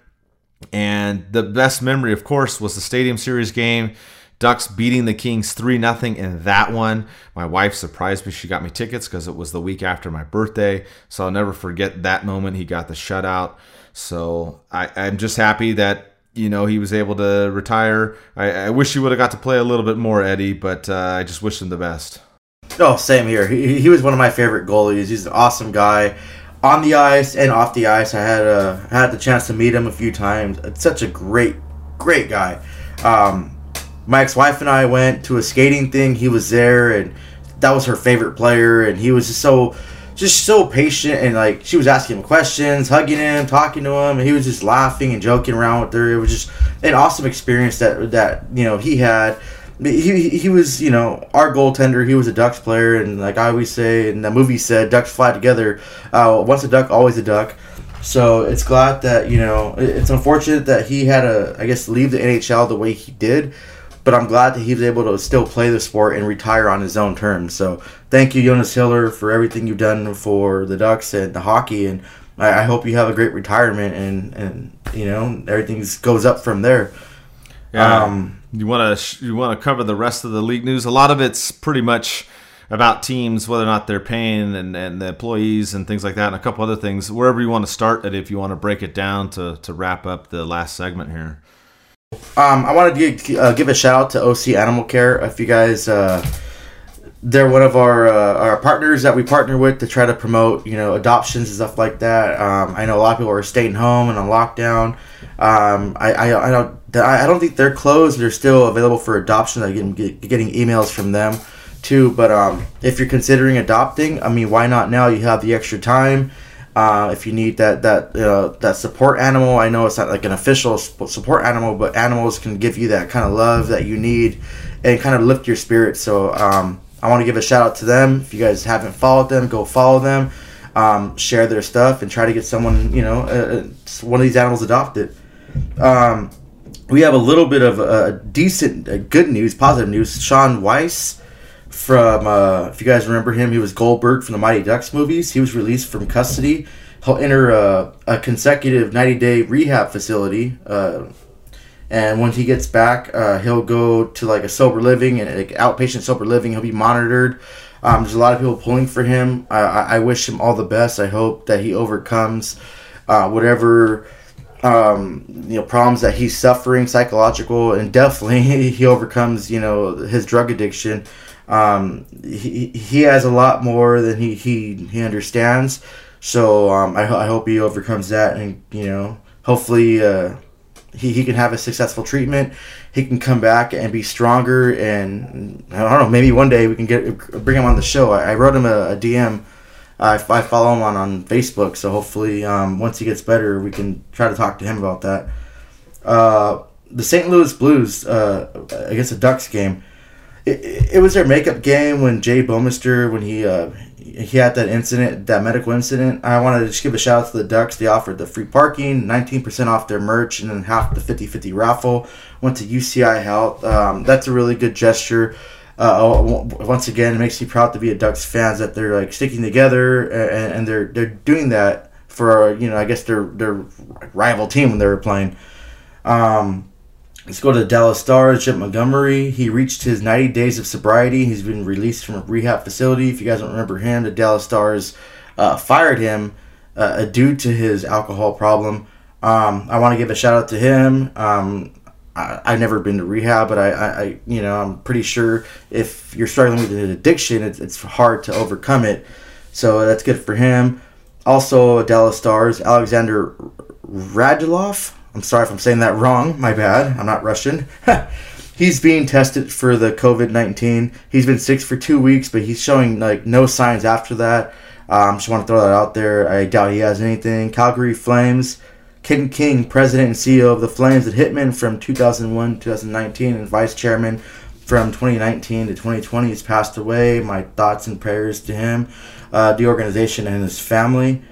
And the best memory, of course, was the Stadium Series game. Ducks beating the Kings three nothing in that one. My wife surprised me. She got me tickets because it was the week after my birthday. So I'll never forget that moment. He got the shutout. So I, I'm just happy that, you know, he was able to retire. I, I wish he would have got to play a little bit more, Eddie, but uh, I just wish him the best. Oh, same here. He, he was one of my favorite goalies. He's an awesome guy. On the ice and off the ice, I had a, had the chance to meet him a few times. It's such a great, great guy. Um, my ex-wife and I went to a skating thing. He was there, and that was her favorite player. And he was just so, just so patient. And like she was asking him questions, hugging him, talking to him, and he was just laughing and joking around with her. It was just an awesome experience that that you know he had. He he was, you know, our goaltender. He was a Ducks player, and like I always say, and the movie said, Ducks fly together. Uh, once a Duck, always a Duck. So it's glad that, you know, it's unfortunate that he had to, I guess, leave the N H L the way he did. But I'm glad that he was able to still play the sport and retire on his own terms. So thank you, Jonas Hiller, for everything you've done for the Ducks and the hockey. And I, I hope you have a great retirement, and, and you know, everything goes up from there. Yeah. Um, You want to you want to cover the rest of the league news. A lot of it's pretty much about teams, whether or not they're paying and, and the employees and things like that, and a couple other things. Wherever you want to start it, if you want to break it down to, to wrap up the last segment here. Um, I wanted to give, uh, give a shout out to O C Animal Care. If you guys, uh, they're one of our uh, our partners that we partner with to try to promote, you know, adoptions and stuff like that. Um, I know a lot of people are staying home and on lockdown. Um, I I, I don't. I don't think they're closed. They're still available for adoption. I'm getting emails from them, too. But um, if you're considering adopting, I mean, why not now? You have the extra time. Uh, if you need that that uh, that support animal, I know it's not like an official support animal, but animals can give you that kind of love that you need and kind of lift your spirit. So um, I want to give a shout out to them. If you guys haven't followed them, go follow them. Um, share their stuff and try to get someone, you know, uh, one of these animals adopted. Um We have a little bit of uh, decent, uh, good news, positive news. Sean Weiss from, uh, if you guys remember him, he was Goldberg from the Mighty Ducks movies. He was released from custody. He'll enter a, a consecutive ninety-day rehab facility. Uh, and when he gets back, uh, he'll go to like a sober living, and like outpatient sober living. He'll be monitored. Um, there's a lot of people pulling for him. I, I wish him all the best. I hope that he overcomes uh, whatever... Um, you know, problems that he's suffering, psychological, and definitely he overcomes, you know, his drug addiction. Um, he he has a lot more than he he, he understands. So um, I, I hope he overcomes that, and you know, hopefully uh, he he can have a successful treatment. He can come back and be stronger, and I don't know, maybe one day we can get bring him on the show. I, I wrote him a, a D M. I follow him on, on Facebook, so hopefully um, once he gets better, we can try to talk to him about that. Uh, the Saint Louis Blues uh, against the Ducks game, it, it was their makeup game when Jay Bomeister, when he uh, he had that incident, that medical incident. I wanted to just give a shout out to the Ducks. They offered the free parking, nineteen percent off their merch, and then half the fifty-fifty raffle. Went to U C I Health. Um, that's a really good gesture. Uh, once again, it makes me proud to be a Ducks fan that they're like sticking together, and, and they're they're doing that for, you know, I guess their their rival team when they were playing. Um, let's go to the Dallas Stars. Jim Montgomery, he reached his ninety days of sobriety. He's been released from a rehab facility. If you guys don't remember him, the Dallas Stars uh, fired him uh, due to his alcohol problem. Um, I want to give a shout out to him. Um, I, I've never been to rehab, but I, I, I, you know, I'm pretty sure if you're struggling with an addiction, it's, it's hard to overcome it. So that's good for him. Also, Dallas Stars, Alexander Radulov. I'm sorry if I'm saying that wrong. My bad. I'm not Russian. He's being tested for the COVID nineteen. He's been sick for two weeks, but he's showing like no signs after that. Um, just want to throw that out there. I doubt he has anything. Calgary Flames, Ken King, president and C E O of the Flames, and Hitman from two thousand one to two thousand nineteen, and vice chairman from twenty nineteen to twenty twenty, has passed away. My thoughts and prayers to him, uh, the organization, and his family.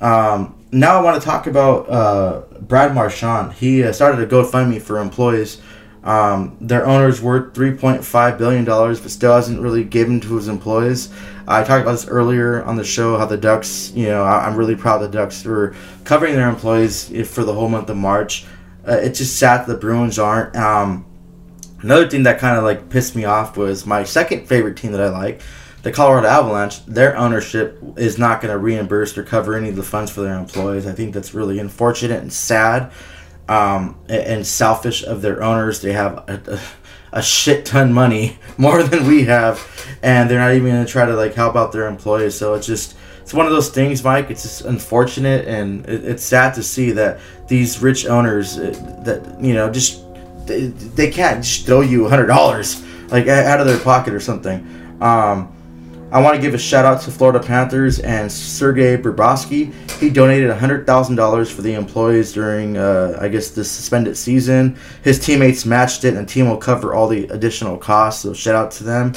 Um, now I want to talk about uh, Brad Marchand. He uh, started a GoFundMe for employees. Um, their owner's worth three point five billion dollars, but still hasn't really given to his employees. I talked about this earlier on the show, how the Ducks, you know, I'm really proud the Ducks were covering their employees for the whole month of March. Uh, it's just sad that the Bruins aren't. Um, another thing that kind of like pissed me off was my second favorite team that I like, the Colorado Avalanche. Their ownership is not going to reimburse or cover any of the funds for their employees. I think that's really unfortunate and sad. Um, and selfish of their owners. They have a, a, a shit ton money, more than we have, and they're not even going to try to like help out their employees. So it's just, it's one of those things, Mike. It's just unfortunate, and it, it's sad to see that these rich owners it, that, you know, just they, they can't just throw you one hundred dollars like out of their pocket or something. Um, I want to give a shout out to Florida Panthers and Sergei Bobrovsky. He donated one hundred thousand dollars for the employees during, uh, I guess, this suspended season. His teammates matched it, and the team will cover all the additional costs, so shout out to them.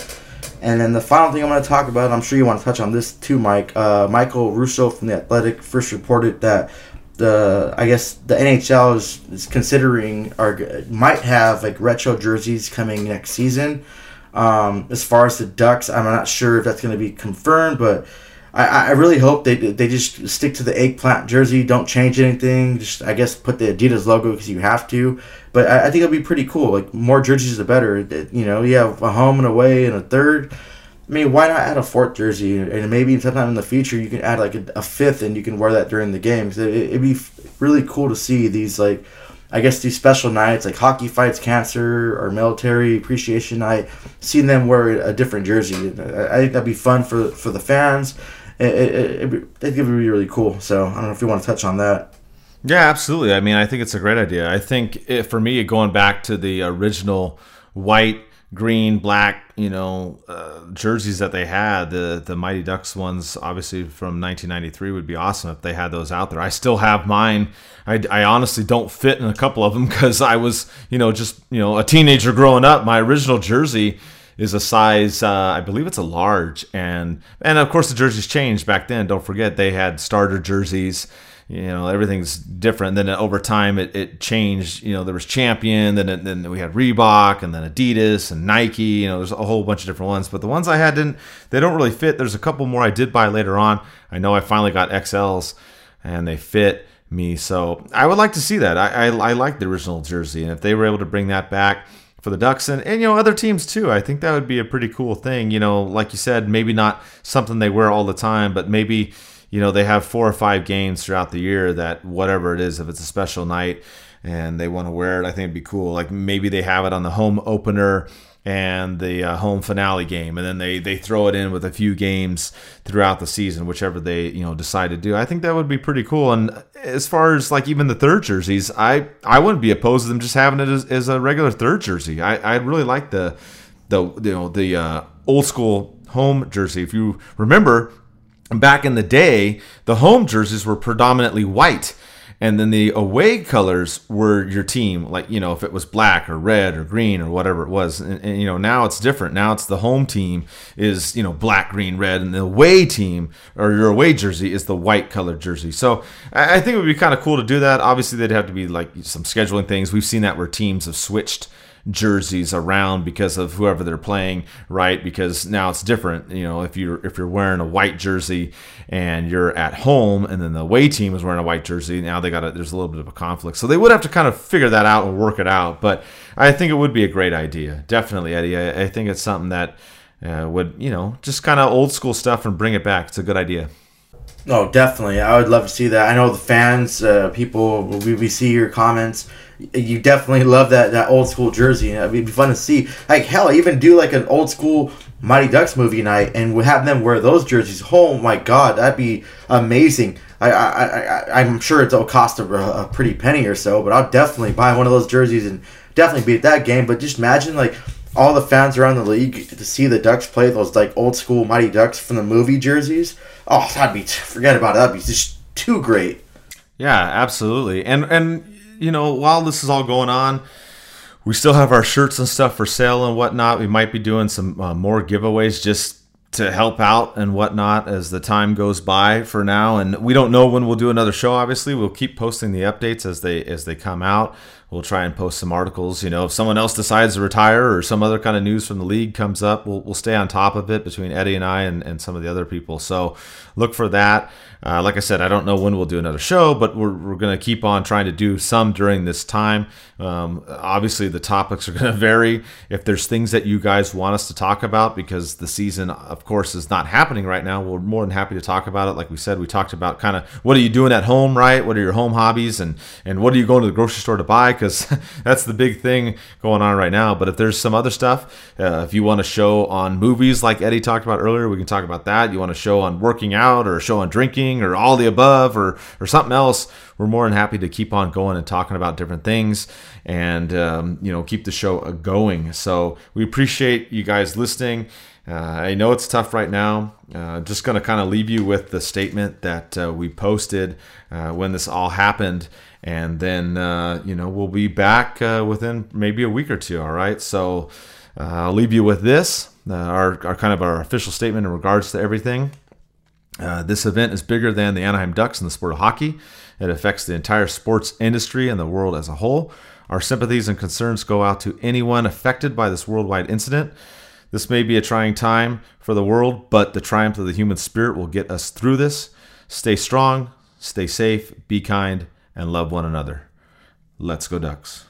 And then the final thing I'm going to talk about, I'm sure you want to touch on this too, Mike. Uh, Michael Russo from The Athletic first reported that the, I guess, the N H L is, is considering or might have like retro jerseys coming next season. Um, as far as the Ducks, I'm not sure if that's going to be confirmed, but I, I really hope they they just stick to the eggplant jersey, don't change anything. Just, I guess, put the Adidas logo because you have to. But I, I think it'll be pretty cool. Like, more jerseys the better. You know, you have a home and away and a third. I mean, why not add a fourth jersey? And maybe sometime in the future you can add like a, a fifth, and you can wear that during the games. It, it'd be really cool to see these, like, I guess these special nights, like Hockey Fights Cancer or Military Appreciation Night, seeing them wear a different jersey. I think that'd be fun for for the fans. It, it, it, it'd be really cool. So I don't know if you want to touch on that. Yeah, absolutely. I mean, I think it's a great idea. I think it, for me, going back to the original white, green, black, you know, uh, jerseys that they had, the the Mighty Ducks ones, obviously from nineteen ninety-three, would be awesome if they had those out there. I still have mine. I, I honestly don't fit in a couple of them because I was, you know, just, you know, a teenager growing up. My original jersey is a size, uh, I believe it's a large, and and of course the jerseys changed back then. Don't forget they had starter jerseys. You know, everything's different. Then over time, it, it changed. You know, there was Champion, then it, then we had Reebok, and then Adidas and Nike. You know, there's a whole bunch of different ones. But the ones I had didn't, they don't really fit. There's a couple more I did buy later on. I know I finally got X Ls, and they fit me. So I would like to see that. I I, I like the original jersey, and if they were able to bring that back for the Ducks and, and, you know, other teams too, I think that would be a pretty cool thing. You know, like you said, maybe not something they wear all the time, but maybe, you know, they have four or five games throughout the year that whatever it is, if it's a special night and they want to wear it, I think it'd be cool. Like maybe they have it on the home opener and the uh, home finale game, and then they, they throw it in with a few games throughout the season, whichever they, you know, decide to do. I think that would be pretty cool. And as far as like even the third jerseys, I, I wouldn't be opposed to them just having it as, as a regular third jersey. I, I really like the, the you know, the uh, old school home jersey. If you remember, back in the day, the home jerseys were predominantly white, and then the away colors were your team, like, you know, if it was black or red or green or whatever it was. And, and you know, now it's different. Now it's the home team is, you know, black, green, red, and the away team or your away jersey is the white colored jersey. So I, I think it would be kind of cool to do that. Obviously, they'd have to be like some scheduling things. We've seen that where teams have switched jerseys around because of whoever they're playing, right? Because now it's different. You know, if you're if you're wearing a white jersey and you're at home, and then the away team is wearing a white jersey, now they got a, there's a little bit of a conflict. So they would have to kind of figure that out and work it out. But I think it would be a great idea, definitely, Eddie. I, I think it's something that uh, would, you know, just kind of old school stuff and bring it back. It's a good idea. No, definitely. I would love to see that. I know the fans, uh, people, we, we see your comments. You definitely love that, that old school jersey. It'd be fun to see. Like, hell, even do like an old school Mighty Ducks movie night and we have them wear those jerseys. Oh my God, that'd be amazing. I, I, I, I'm sure it'll cost a, a pretty penny or so, but I'll definitely buy one of those jerseys and definitely be at that game. But just imagine, like, all the fans around the league to see the Ducks play those, like, old school Mighty Ducks from the movie jerseys. Oh, that'd be, forget about it. That'd be just too great. Yeah, absolutely. And, and, you know, while this is all going on, we still have our shirts and stuff for sale and whatnot. We might be doing some uh, more giveaways just to help out and whatnot as the time goes by for now. And we don't know when we'll do another show, obviously. We'll keep posting the updates as they as they come out. We'll try and post some articles. You know, if someone else decides to retire or some other kind of news from the league comes up, we'll we'll stay on top of it between Eddie and I and, and some of the other people. So look for that. Uh, like I said, I don't know when we'll do another show, but we're we're going to keep on trying to do some during this time. Um, obviously, the topics are going to vary. If there's things that you guys want us to talk about, because the season, of course, is not happening right now, we're more than happy to talk about it. Like we said, we talked about kind of what are you doing at home, right? What are your home hobbies, and and what are you going to the grocery store to buy? Because that's the big thing going on right now. But if there's some other stuff, uh, if you want a show on movies like Eddie talked about earlier, we can talk about that. You want a show on working out or a show on drinking or all the above or or something else, we're more than happy to keep on going and talking about different things and, um, you know, keep the show going. So we appreciate you guys listening. Uh, I know it's tough right now. Uh, just going to kind of leave you with the statement that uh, we posted uh, when this all happened. And then, uh, you know, we'll be back uh, within maybe a week or two, all right? So uh, I'll leave you with this, uh, our, our kind of our official statement in regards to everything. Uh, this event is bigger than the Anaheim Ducks and the sport of hockey. It affects the entire sports industry and the world as a whole. Our sympathies and concerns go out to anyone affected by this worldwide incident. This may be a trying time for the world, but the triumph of the human spirit will get us through this. Stay strong, stay safe, be kind, and love one another. Let's go Ducks.